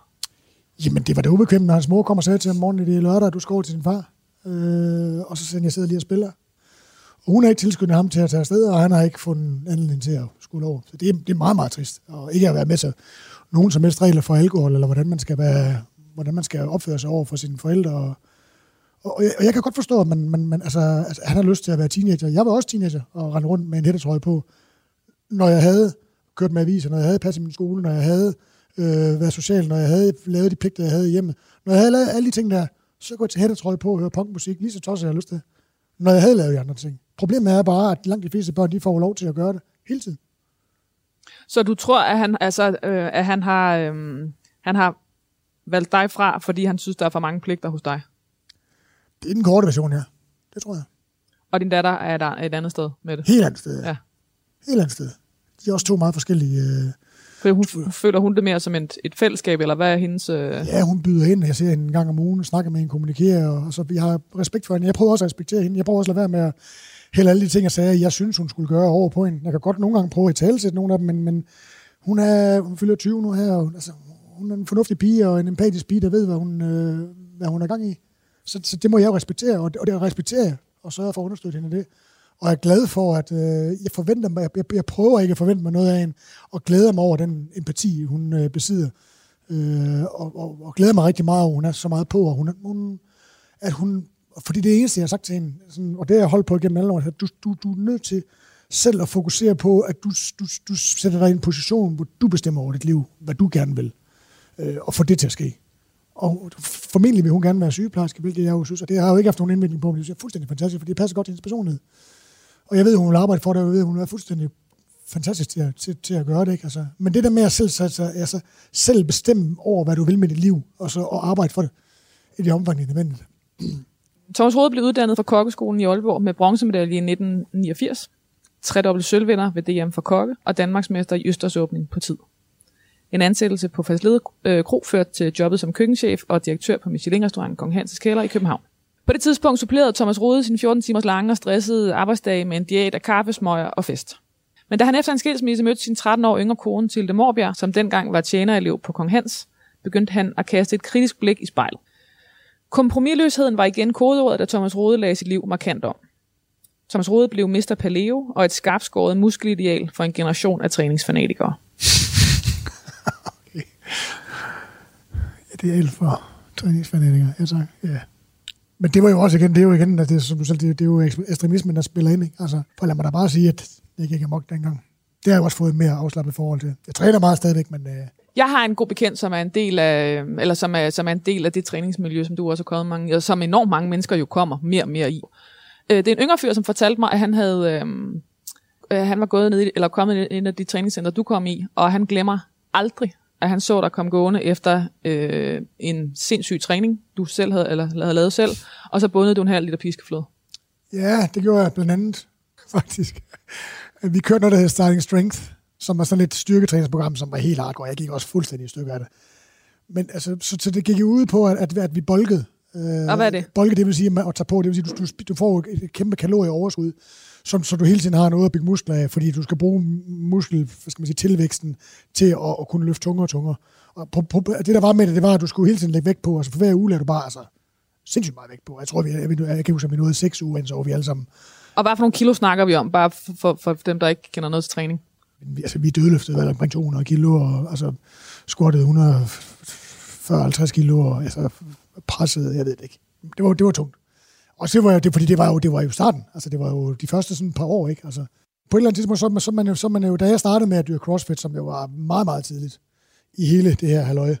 Jamen, det var det ubekvemt, når hans mor kommer og sagde til ham morgen, det er lørdag, du skal over til sin far. Øh, og så siger han, jeg sidder lige og spiller. Og hun har ikke tilskyndet ham til at tage afsted, og han har ikke fundet anledning til at skulle over. Så det er, det er meget, meget trist. Og ikke at være med til nogen som helst regler for alkohol, eller hvordan man skal, være, hvordan man skal opføre sig over for sine forældre. Og, og, jeg, og jeg kan godt forstå, at man, man, man, altså, altså, han har lyst til at være teenager. Jeg var også teenager og rendte rundt med en hættetrøje på. Når jeg havde kørt med aviser, når jeg havde passet min skole, når jeg havde... Øh, være social, når jeg havde lavet de pligter, jeg havde hjemme. Når jeg havde lavet alle de ting der, så går jeg til hættetrøje på og høre punkmusik, lige så tosset jeg har lyst til. Når jeg havde lavet de andre ting. Problemet er bare, at langt de fleste børn, de får lov til at gøre det hele tiden. Så du tror, at han, altså, øh, at han, har, øh, han har valgt dig fra, fordi han synes, der er for mange pligter hos dig? Det er den korte version, ja. Det tror jeg. Og din datter er der et andet sted med det? Helt andet sted, ja. Helt andet sted. De er også to meget forskellige... Øh, For hun, føler hun det mere som et, et fællesskab, eller hvad er hendes... Øh... Ja, hun byder ind, jeg ser hende en gang om ugen, snakker med hende, kommunikerer, og, og så jeg har respekt for hende. Jeg prøver også at respektere hende. Jeg prøver også at lade være med at hælde alle de ting, jeg sagde, jeg synes, hun skulle gøre over på hende. Jeg kan godt nogle gange prøve at tale til nogle af dem, men, men hun, er, hun fylder tyve nu her, og, altså, hun er en fornuftig pige og en empatisk pige, der ved, hvad hun, øh, hvad hun er gang i. Så, så det må jeg jo respektere, og det, og det respekterer jeg, og sørger for at understøtte hende i det. Og jeg er glad for, at øh, jeg forventer mig, jeg, jeg prøver ikke at forvente mig noget af hende, og glæder mig over den empati, hun øh, besidder. Øh, og, og, og glæder mig rigtig meget, og hun er så meget på, og hun, hun, at hun, fordi det eneste, jeg har sagt til hende, sådan, og det har jeg holdt på gennem alle år, at du, du, du er nødt til selv at fokusere på, at du, du, du sætter dig i en position, hvor du bestemmer over dit liv, hvad du gerne vil, øh, og får det til at ske. Og formentlig vil hun gerne være sygeplejerske, hvilket jeg jo synes, og det har jeg jo ikke haft nogen indvikling på, men det er fuldstændig fantastisk, for det passer godt til hendes personlighed. Og jeg ved, hun vil arbejde for det, og jeg ved, hun er fuldstændig fantastisk til at, til, til at gøre det, ikke? Altså, men det der med at selv, altså, altså, selv bestemme over, hvad du vil med dit liv, og så og arbejde for det, i det omfang, det er nødvendigt. Thomas Rode blev uddannet fra kokkeskolen i Aalborg med bronzemedalje i nitten niogfirs, tredobbelt sølvvinder ved D M for kokke, og Danmarksmester i Østersåbning på tid. En ansættelse på Falslede Kro førte til jobbet som køkkenchef og direktør på Michelin-restauranten Kong Hans' kælder i København. På det tidspunkt supplerede Thomas Rode sin fjorten timers lange og stressede arbejdsdag med en diæt af kaffe, smøger og fest. Men da han efter en skilsmisse mødte sin tretten år yngre kone Tilde Mårbjerg, som dengang var tjenerelev på Kong Hans, begyndte han at kaste et kritisk blik i spejlet. Kompromisløsheden var igen kodeordet, da Thomas Rode lagde sit liv markant om. Thomas Rode blev mister Paleo og et skarpskåret muskelideal for en generation af træningsfanatikere. Okay. Ideal for træningsfanatikere, ja tak, ja. Yeah. Men det var jo også igen, det er jo igen, at det, som du selv, det, det er jo ekstremismen, der spiller ind, ikke? Altså, for lad mig da bare sige, at det ikke gik amok dengang. Det har jeg jo også fået mere afslappet forhold til. Jeg træner meget stadigvæk, men... Øh... Jeg har en god bekendt, som er en del af, eller som er, som er en del af det træningsmiljø, som du også har kommet mange, og som enormt mange mennesker jo kommer mere og mere i. Det er en yngre fyr, som fortalte mig, at han havde, øh, han var gået ned i, eller kommet ind i de træningscenter, du kom i, og han glemmer aldrig, at han så dig komme gående efter øh, en sindssyg træning, du selv havde, eller havde lavet selv, og så bundede du en halv liter piskefløde. Ja, det gjorde jeg blandt andet, faktisk. Vi kørte noget, der hedder Starting Strength, som var sådan et styrketræningsprogram, som var helt hardcore. Jeg gik også fuldstændig i stykker af det. Men altså, så, så det gik jo ud på, at, at, at vi bolkede. Øh, og hvad er det? Bolkede, det vil sige at tage på, det vil sige, du, du, du får et kæmpe kalorieoverskud, som, så du hele tiden har noget at bygge muskler af, fordi du skal bruge muskel, skal man sige, tilvæksten til at, at kunne løfte tungere og tungere. Og på, på, det, der var med det, det var, at du skulle hele tiden lægge vægt på, altså for hver uge lader du bare altså, sindssygt meget vægt på. Jeg tror, vi, jeg, jeg, jeg kan huske, at vi nåede seks uger, så var vi alle sammen. Og hvad for nogle kilo snakker vi om, bare for, for, for dem, der ikke kender noget til træning? Vi, altså, vi dødløftede omkring to hundrede kilo, og altså, squattede et hundrede og fyrre til halvtreds kilo, og altså, pressede, jeg ved det ikke. Det var, det var tungt. Og så var jeg, det, fordi det var jo, det var jo starten. Altså, det var jo de første sådan par år, ikke? Altså, på et eller andet tidspunkt, så, så, man jo, så man jo, da jeg startede med at dyre CrossFit, som jo var meget, meget tidligt i hele det her halvøje.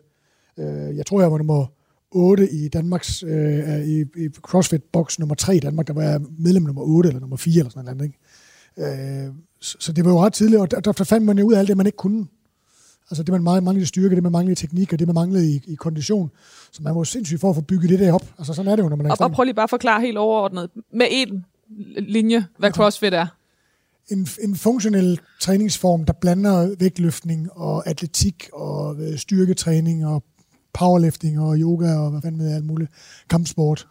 Øh, jeg tror, jeg var nummer otte i Danmarks, øh, i, i CrossFit-boks nummer tre i Danmark, der var jeg medlem nummer otte eller nummer fire eller sådan noget andet, ikke? Øh, så, så det var jo ret tidligt, og der, der fandt man jo ud af alt det, man ikke kunne. Altså det, man manglede styrke, det, man manglede teknik, og det, man manglede i, i kondition. Så man var jo sindssygt for at få bygget det der op. Altså sådan er det jo, når man er i stand. Og prøv lige bare at forklare helt overordnet, med én linje, hvad CrossFit er. En, en funktionel træningsform, der blander vægtløftning og atletik og styrketræning og powerlifting og yoga og hvad fanden med alt muligt, kampsport.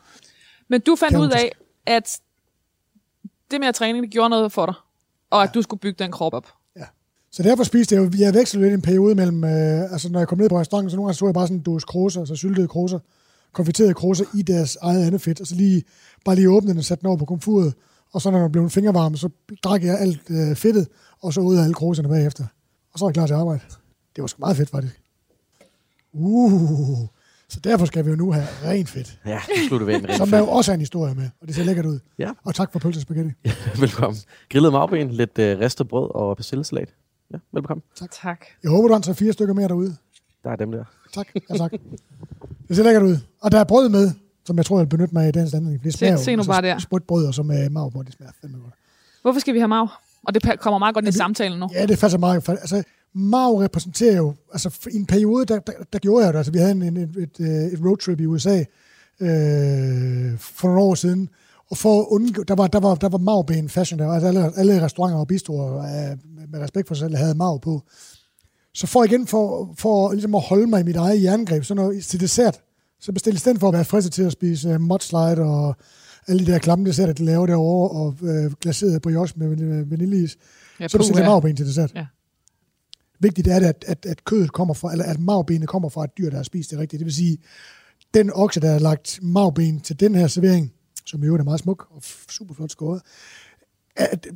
Men du fandt ud af, at det med at træning, det gjorde noget for dig, og at ja. Du skulle bygge den krop op. Så derfor spiste jeg jo, jeg vekslede lidt en periode mellem, øh, altså når jeg kom ned på restauranten, så nogle gange så jeg bare sådan en dåse kruser, altså syltede kruser, konfiterede kruser i deres eget andet fedt, og så lige, bare lige åbnede den og satte den over på komfuret, og så når den blev en fingervarme, så drak jeg alt øh, fedtet, og så ud af alle kruserne bagefter. Og så var jeg klar til arbejde. Det var sgu meget fedt, faktisk. Uh, så derfor skal vi jo nu have rent fedt. Ja, det slutter vi ind rent. Som der jo også er en historie med, og det ser lækkert ud. Ja. Og tak for pølse og spaghetti. Ja, velkommen. Grillet marben, lidt øh, ristet brød og persillesalat. Ja, velbekomme. Tak. tak. Jeg håber, du har en tre fire stykker mere derude. Der er dem der. Tak, ja tak. Det ser lækkert ud. Og der er brød med, som jeg tror, jeg benytter mig af i dagens anledning. Det smager se, se nu jo, bare der. Sprutbrød, og som er marv på, det smager fandme godt. Hvorfor skal vi have marv? Og det kommer meget godt ja, i samtalen nu. Ja, det er faktisk meget. Altså, marv repræsenterer jo, altså i en periode, der, der, der gjorde jeg det. Altså, vi havde en, en, et, et, et roadtrip i U S A øh, for nogle år siden. Og for at undgå, der var, der var, der var marvben fashion, der var altså alle, alle restauranter og bistroer med respekt for sig selv havde marv på. Så for igen, for, for ligesom at holde mig i mit eget jerngreb, så når til dessert, så bestilte i stedet for at være fristet til at spise uh, mudslide og alle de der klamme desserter, de laver derovre, og uh, glaseret brioche med vaniljeis, ja, så bestilte jeg marvben til dessert. Ja. Vigtigt er det, at, at, at kødet kommer fra, eller at magbenet kommer fra et dyr, der har spist det rigtigt. Det vil sige, den okse, der har lagt magben til den her servering, som i øvrigt er meget smuk og super flot skåret,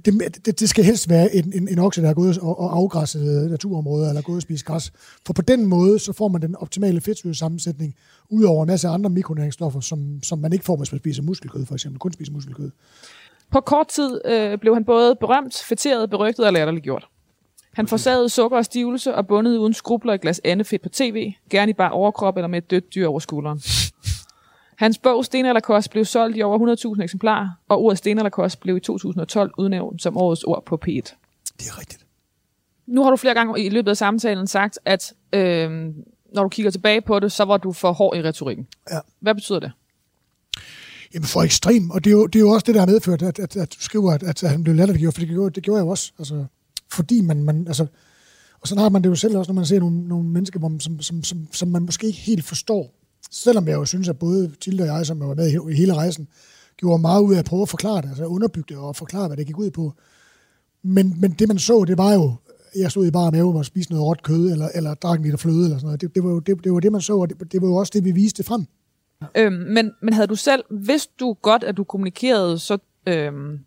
det, det, det skal helst være en, en, en okse, der er gået og, og afgræsset naturområder, eller gået og spist græs. For på den måde, så får man den optimale fedtsyresammensætning, ud over en masse andre mikronæringsstoffer, som, som man ikke får, hvis man spiser muskelkød, for eksempel. Kun spiser muskelkød. På kort tid øh, blev han både berømt, fætteret, berygtet og latterliggjort. Han forsagede sukker og stivelse og bundede uden skrubler et glas andefedt på tv, gerne i bare overkrop eller med et dødt dyr over skulderen. Hans bog Sten eller Kors blev solgt i over hundrede tusind eksemplarer, og ordet Sten eller Kors blev i to tusind og tolv udnævnt som årets ord på P et. Det er rigtigt. Nu har du flere gange i løbet af samtalen sagt, at øh, når du kigger tilbage på det, så var du for hård i retorikken. Ja. Hvad betyder det? Jamen for ekstrem, og det er jo, det er jo også det, der har medført, at, at, at du skriver, at, at han blev latterliggjort, for det gjorde, det gjorde jeg jo også, altså... Fordi man, man, altså, og sådan har man det jo selv også, når man ser nogle, nogle mennesker, hvor man, som, som, som, som man måske ikke helt forstår. Selvom jeg jo synes, at både Tilde og jeg, som var med i hele rejsen, gjorde meget ud af at prøve at forklare det, altså underbygge det og forklare, hvad det gik ud på. Men, men det man så, det var jo, jeg stod i bare mave og spiste noget råt kød, eller, eller drak en liter fløde, eller sådan noget. Det, det, var jo, det, det var det, man så, og det, det var jo også det, vi viste frem. Øhm, men, men havde du selv, vidste du godt, at du kommunikerede, så... Øhm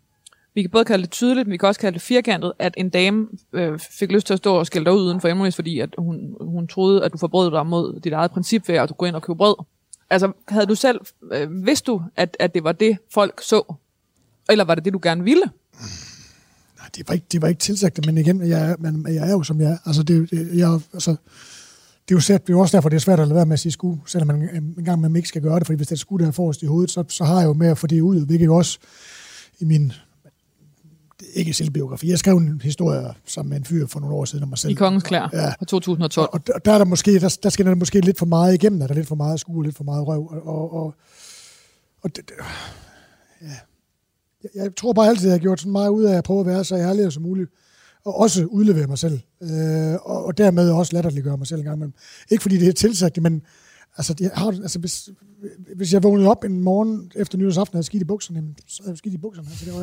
vi kan både kalde det tydeligt, men vi kan også kalde det firkantet, at en dame øh, fik lyst til at stå og skælde dig ud uden for Emmerys, fordi at hun, hun troede, at du forbrød dig mod dit eget princip ved, at du går ind og køber brød. Altså, havde du selv, øh, vidste du, at, at det var det, folk så? Eller var det det, du gerne ville? Nej, det var ikke, det var ikke tilsagt, men igen, jeg, man, jeg er jo som jeg er. Altså, det, jeg, altså, det er jo sæt, det er også derfor, det er svært at lade være med at sige sku, selvom man en gang man ikke skal gøre det, fordi hvis det er sku, der er forrest i hovedet, så, så har jeg jo med at få det ud, hvilket jo også i min... Ikke selvbiografi. Jeg skrev en historie sammen med en fyr for nogle år siden om mig selv. I Kongens Klær ja. Fra to tusind og tolv. Og der, der, er der, måske, der, der skal der måske lidt for meget igennem, der er lidt for meget skue og lidt for meget røv. Og, og, og, og det, det, ja. jeg, jeg tror bare altid, at jeg har gjort sådan meget ud af at prøve at være så ærlig som muligt. Og også udlevere mig selv. Øh, og, og dermed også latterliggøre mig selv en gang imellem. Ikke fordi det er tilsagt, men altså, det har, altså, hvis, hvis jeg vågnede op en morgen efter nytårsaften og havde skidt i bukserne, jamen, så havde jeg skidt i bukserne. Altså, det var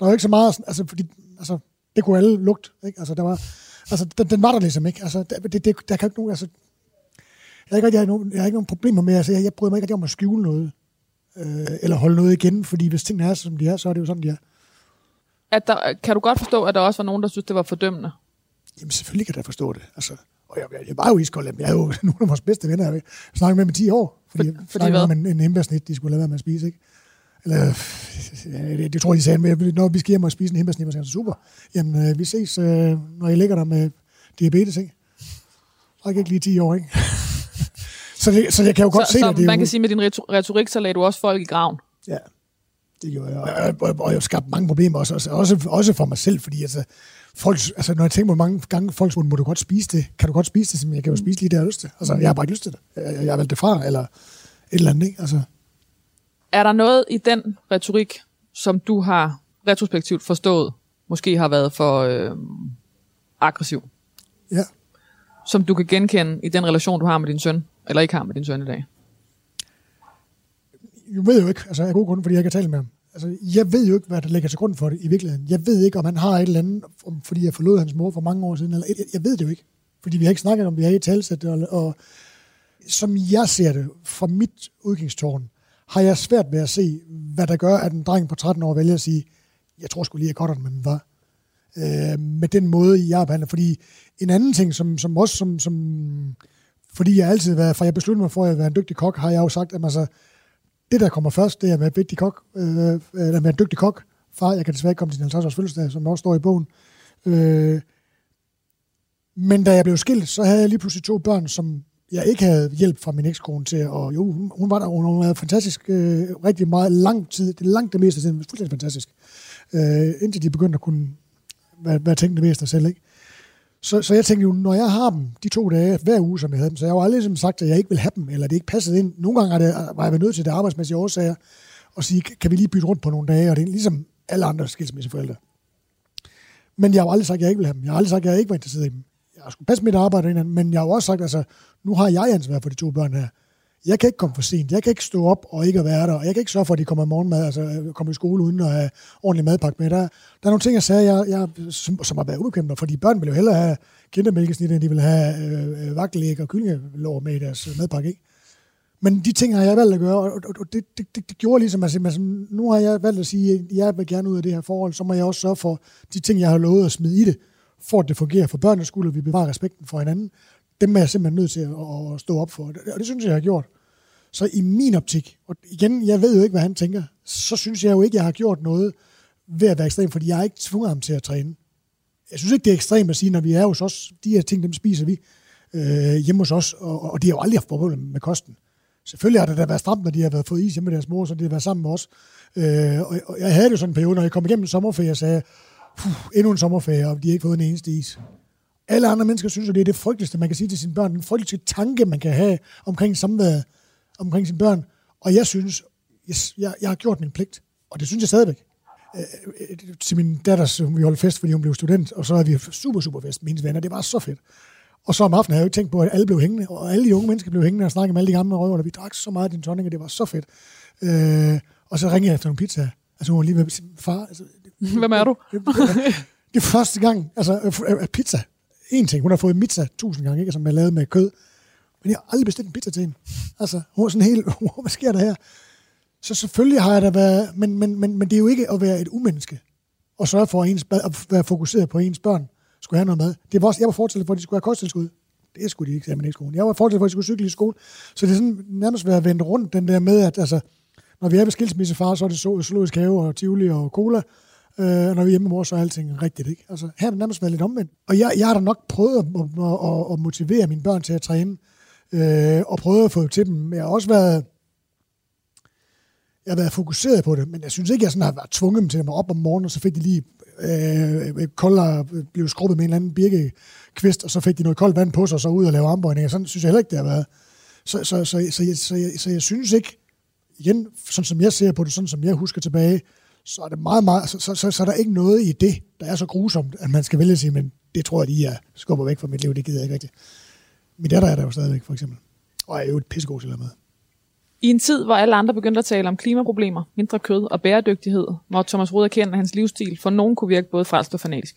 Der var ikke så meget, altså, fordi, altså, det kunne alle lugte, ikke? Altså, der var, altså, den, den var der ligesom, ikke? Altså, der, det, der kan ikke nogen, altså, jeg har ikke, jeg har nogen, jeg har ikke nogen problemer med, altså, jeg, jeg bryder mig ikke, at jeg må skjule noget, øh, eller holde noget igen, fordi hvis tingene er, som de er, så er det jo sådan, de er. At der, kan du godt forstå, at der også var nogen, der synes det var fordømmende? Jamen, selvfølgelig kan jeg forstå det, altså, og jeg, jeg, jeg var jo iskold, men jeg er jo nogle af vores bedste venner, jeg snakkede med dem i ti år, fordi, fordi jeg snakkede om en, en hembærsnit, de skulle lade være med at spise, ikke? Eller, det tror jeg, de sagde, men når vi skal hjem og spise en hembærsnit, så er det super. Jamen, vi ses, når jeg ligger der med diabetes, ikke? Så er jeg ikke lige ti år, ikke? så, det, så jeg kan jo godt så, se så det. Så man kan jo... sige, med din retorik, så lagde du også folk i graven. Ja, det gjorde jeg. Og jeg, og jeg, og jeg skabte mange problemer også, også, også, også for mig selv, fordi altså, folk, altså, når jeg tænker på mange gange, folk spurgte, må du godt spise det? Kan du godt spise det? Så jeg kan jo spise lige det, jeg har lyst til. Altså, jeg har bare ikke lyst til det. Jeg, jeg har valgt det fra, eller et eller andet, ikke? Altså... Er der noget i den retorik, som du har retrospektivt forstået, måske har været for øh, aggressiv? Ja. Som du kan genkende i den relation, du har med din søn, eller ikke har med din søn i dag? Jeg ved jo ikke, altså af gode grunde, fordi jeg ikke har talt med ham. Altså, jeg ved jo ikke, hvad der ligger til grund for det i virkeligheden. Jeg ved ikke, om han har et eller andet, fordi jeg forlod hans mor for mange år siden. Eller et, jeg ved det jo ikke, fordi vi har ikke snakket om, vi har ikke talsat det. Og, og som jeg ser det fra mit udgangstårn, har jeg svært ved at se, hvad der gør, at en dreng på tretten år vælger at sige, jeg tror sgu lige, at jeg cutter den med min far. Øh, med den måde, jeg behandler. Fordi en anden ting, som, som også, som, som, fordi jeg altid har været, fra jeg besluttede mig for at være en dygtig kok, har jeg jo sagt, at man så, det der kommer først, det er med vigtig kok, øh, eller med en dygtig kok. Far, jeg kan desværre ikke komme til din halvtreds års fødselsdag, som også står i bogen. Øh, men da jeg blev skilt, så havde jeg lige pludselig to børn, som jeg ikke havde hjælp fra min ekskone til, og jo, hun, hun var der, hun, hun havde fantastisk, øh, rigtig meget lang tid, det langt det meste af tiden, det var fuldstændig fantastisk, øh, indtil de begyndte at kunne være, være tænkt det meste af selv, ikke? Så, så jeg tænkte jo, når jeg har dem, de to dage, hver uge, som jeg havde dem, så jeg har jo aldrig ligesom sagt, at jeg ikke ville have dem, eller det ikke passede ind. Nogle gange det, var jeg nødt til det arbejdsmæssige årsager, og sige, kan vi lige bytte rundt på nogle dage, og det er ligesom alle andre skilsmisseforældre. Men jeg har jo aldrig sagt, at jeg ikke ville have dem. Jeg har aldrig sagt, at jeg ikke var interesseret i dem. Jeg skulle passe mit arbejde, men jeg har jo også sagt, altså, nu har jeg ansvar for de to børn her. Jeg kan ikke komme for sent. Jeg kan ikke stå op og ikke være der. Og jeg kan ikke sørge for, at de kommer i morgenmad, altså kommer i skole uden at have ordentlig madpakke med. Der, der er nogle ting, jeg sagde, jeg, jeg, som, som har været ubekymret, fordi børn ville jo hellere have kindermælkesnit, end de ville have øh, vagtelæg og kyllingelår med i deres madpakke, ikke? Men de ting har jeg valgt at gøre, og, og, og det, det, det, det gjorde ligesom, at altså, nu har jeg valgt at sige, at jeg vil gerne ud af det her forhold, så må jeg også sørge for de ting, jeg har lovet at smide i det, for at det fungerer for børnenes skyld, og vi bevarer respekten for hinanden. Dem er jeg simpelthen nødt til at, at stå op for, og det, og det synes jeg, jeg har gjort. Så i min optik, og igen, jeg ved jo ikke, hvad han tænker, så synes jeg jo ikke, jeg har gjort noget ved at være ekstrem, fordi jeg har ikke tvunget ham til at træne. Jeg synes ikke, det er ekstremt at sige, når vi er hos os, de her ting, dem spiser vi øh, hjemme hos os, og, og det har jo aldrig haft problemer med kosten. Selvfølgelig har det da været stramt, når de har været fået is hjemme med deres mor, så de har været sammen med os. Øh, og, og jeg havde det jo sådan en periode, når jeg kom igennem en sommerferie, og sagde, endnu en sommerferie, og de har ikke fået en eneste is. Alle andre mennesker synes jo, det er det frygteligste, man kan sige til sine børn, den frygteligste tanke, man kan have omkring samværet, omkring sine børn. Og jeg synes, yes, jeg, jeg har gjort min pligt, og det synes jeg stadigvæk. Øh, til min datter, som vi holdt fest, fordi hun blev student, og så havde vi super, super fest med hendes venner, det var så fedt. Og så om aftenen havde jeg jo ikke tænkt på, at alle blev hængende, og alle de unge mennesker blev hængende og snakkede med alle de gamle røver, og vi drak så meget af din tonic, og det var så fedt. Øh, og så ringede jeg efter nogle pizza. Altså hun var lige ved sin far. Altså, det, hvem er du? Det, det, det, det første gang, altså pizza. En ting, hun har fået pizza tusind gange, ikke, som er lavet med kød. Men jeg har aldrig bestilt en pizza til hende. Altså hun var sådan helt, hvad sker der her? Så selvfølgelig har jeg da været, men, men, men, men det er jo ikke at være et umenneske, og sørge for at, ens, at være fokuseret på ens børn. Skulle have noget mad. Det var også, jeg var fortalt for, at de skulle have kosttilskud. Det skulle de ikke, sagde man i skolen. Jeg var fortalt for, at de skulle cykle i skole. Så det er sådan nærmest været vendt rundt, den der med, at altså, når vi er ved skilsmissefar, så er det zoologisk have og Tivoli og cola. Øh, når vi er hjemme med mor, så er alting rigtigt, ikke? Altså, her er det nærmest været lidt omvendt. Og jeg, jeg har da nok prøvet at, at, at, at motivere mine børn til at træne, øh, og prøvet at få til dem. Jeg har også været, jeg har været fokuseret på det, men jeg synes ikke, jeg sådan har været tvunget dem til at være op om morgenen, og så fik de lige Øh, kolder blev skrubbet med en eller anden birkekvist, og så fik de noget koldt vand på sig, og så ud og lave armbøjninger. Sådan synes jeg heller ikke, det har været. Så, så, så, så, så, jeg, så, jeg, så jeg synes ikke, igen, sådan som jeg ser på det, sådan som jeg husker tilbage, så er, det meget, meget, så, så, så, så er der ikke noget i det, der er så grusomt, at man skal vælge at sige, men det tror jeg, de er skubber væk fra mit liv, det gider jeg ikke rigtigt. Min datter er der jo stadigvæk, for eksempel. Og jeg er jo et pissegod til at med. I en tid, hvor alle andre begyndte at tale om klimaproblemer, mindre kød og bæredygtighed, må Thomas Rode erkende, at hans livsstil for nogen kunne virke både frelst og fanatisk.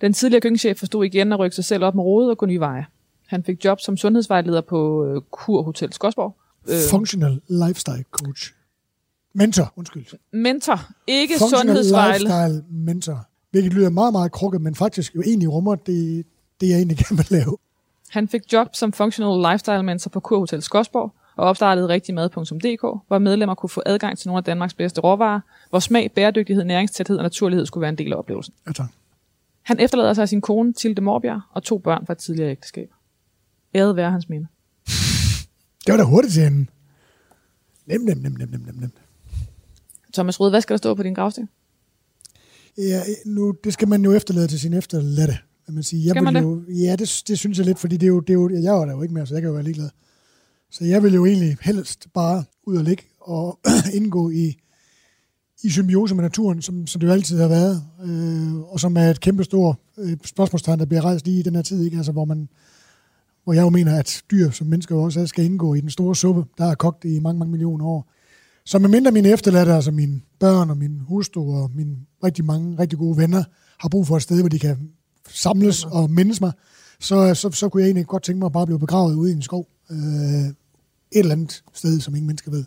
Den tidligere køkkenchef forstod igen at rykke sig selv op med Rode og gå nye veje. Han fik job som sundhedsvejleder på Kurhotel Skodsborg. Functional lifestyle coach. Mentor, undskyld. Mentor, ikke sundhedsvejleder. Functional lifestyle mentor. Hvilket lyder meget, meget krukket, men faktisk jo egentlig rummer det, det jeg egentlig gerne vil lave. Han fik job som functional lifestyle mentor på Kurhotel Skodsborg, og opstartede rigtig mad punktum d k, hvor medlemmer kunne få adgang til nogle af Danmarks bedste råvarer, hvor smag, bæredygtighed, næringstæthed og naturlighed skulle være en del af oplevelsen. Ja, tak. Han efterlader sig sin kone, Tilde Mårbjerg, og to børn fra et tidligere ægteskab. Æret være hans minde. Det var da hurtigt til hende. Nem, nem, nem, nem, nem, nem. Thomas Rode, hvad skal der stå på din gravsten? Ja, nu, det skal man jo efterlade til sin efterladte. Man sige. Jeg skal man det? Jo, ja, det, det synes jeg lidt, fordi det er jo, det er jo, jeg var der jo ikke mere, så jeg kan jo være ligeglad. Så jeg vil jo egentlig helst bare ud og ligge og indgå i, i symbiose med naturen, som, som det jo altid har været, øh, og som er et kæmpestort øh, spørgsmålstegn, der bliver rejst lige i den her tid, ikke? Altså, hvor, man, hvor jeg jo mener, at dyr som mennesker også skal indgå i den store suppe, der er kogt i mange, mange millioner år. Så medmindre mine efterladte, altså mine børn og min hustru og mine rigtig mange, rigtig gode venner, har brug for et sted, hvor de kan samles og mindes mig, så, så, så kunne jeg egentlig godt tænke mig at bare blive begravet ude i en skov. Et eller andet sted, som ingen mennesker ved.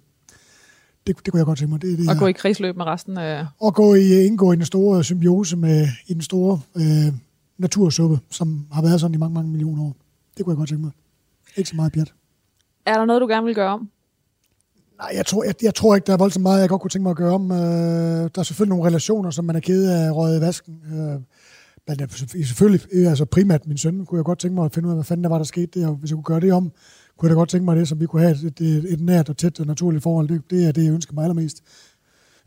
Det, det kunne jeg godt tænke mig. Det, det og gå i kredsløb med resten af... Og gå i, indgå i den store symbiose med i den store øh, natursuppe, som har været sådan i mange, mange millioner år. Det kunne jeg godt tænke mig. Ikke så meget pjat. Er der noget, du gerne vil gøre om? Nej, jeg tror, jeg, jeg tror ikke, der er voldsomt meget, jeg godt kunne tænke mig at gøre om. Øh, der er selvfølgelig nogle relationer, som man er ked af røget i vasken. Øh, men selvfølgelig, altså primært min søn, kunne jeg godt tænke mig at finde ud af, hvad fanden der var, der skete der, hvis jeg kunne gøre det om. Kunne jeg da godt tænke mig det, som vi kunne have et, et, et nært og tæt og naturligt forhold. Det, det er det, jeg ønsker mig allermest.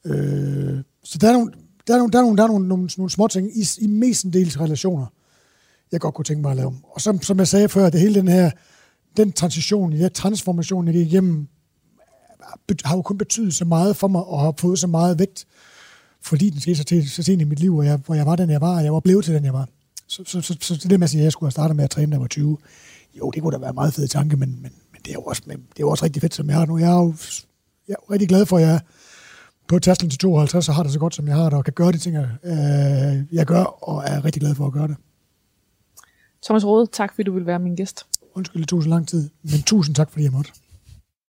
Øh, så der er nogle, der er nogle, der er nogle, der er nogle, nogle, nogle små ting i, i mestendels relationer, jeg godt kunne tænke mig at lave. Og som, som jeg sagde før, det hele den her, den transition, den her transformation, jeg gik igennem, har jo kun betydet så meget for mig, og har fået så meget vægt, fordi den skete så, til, så sent i mit liv, og jeg, hvor jeg var den, jeg var, og jeg var blevet til den, jeg var. Så, så, så, så det der med at sige, at jeg skulle have startet med at træne, da jeg var tyve. Jo, det kunne da være en meget fed tanke, men, men, men det er jo også, det er jo også rigtig fedt, som jeg har nu. Jeg er jo, jeg er jo rigtig glad for, at jeg på tærsklen til tooghalvtreds, så har det så godt, som jeg har det, og kan gøre de ting, øh, jeg gør, og er rigtig glad for at gøre det. Thomas Rode, tak fordi du ville være min gæst. Undskyld, det tog så lang tid, men tusind tak, fordi jeg måtte.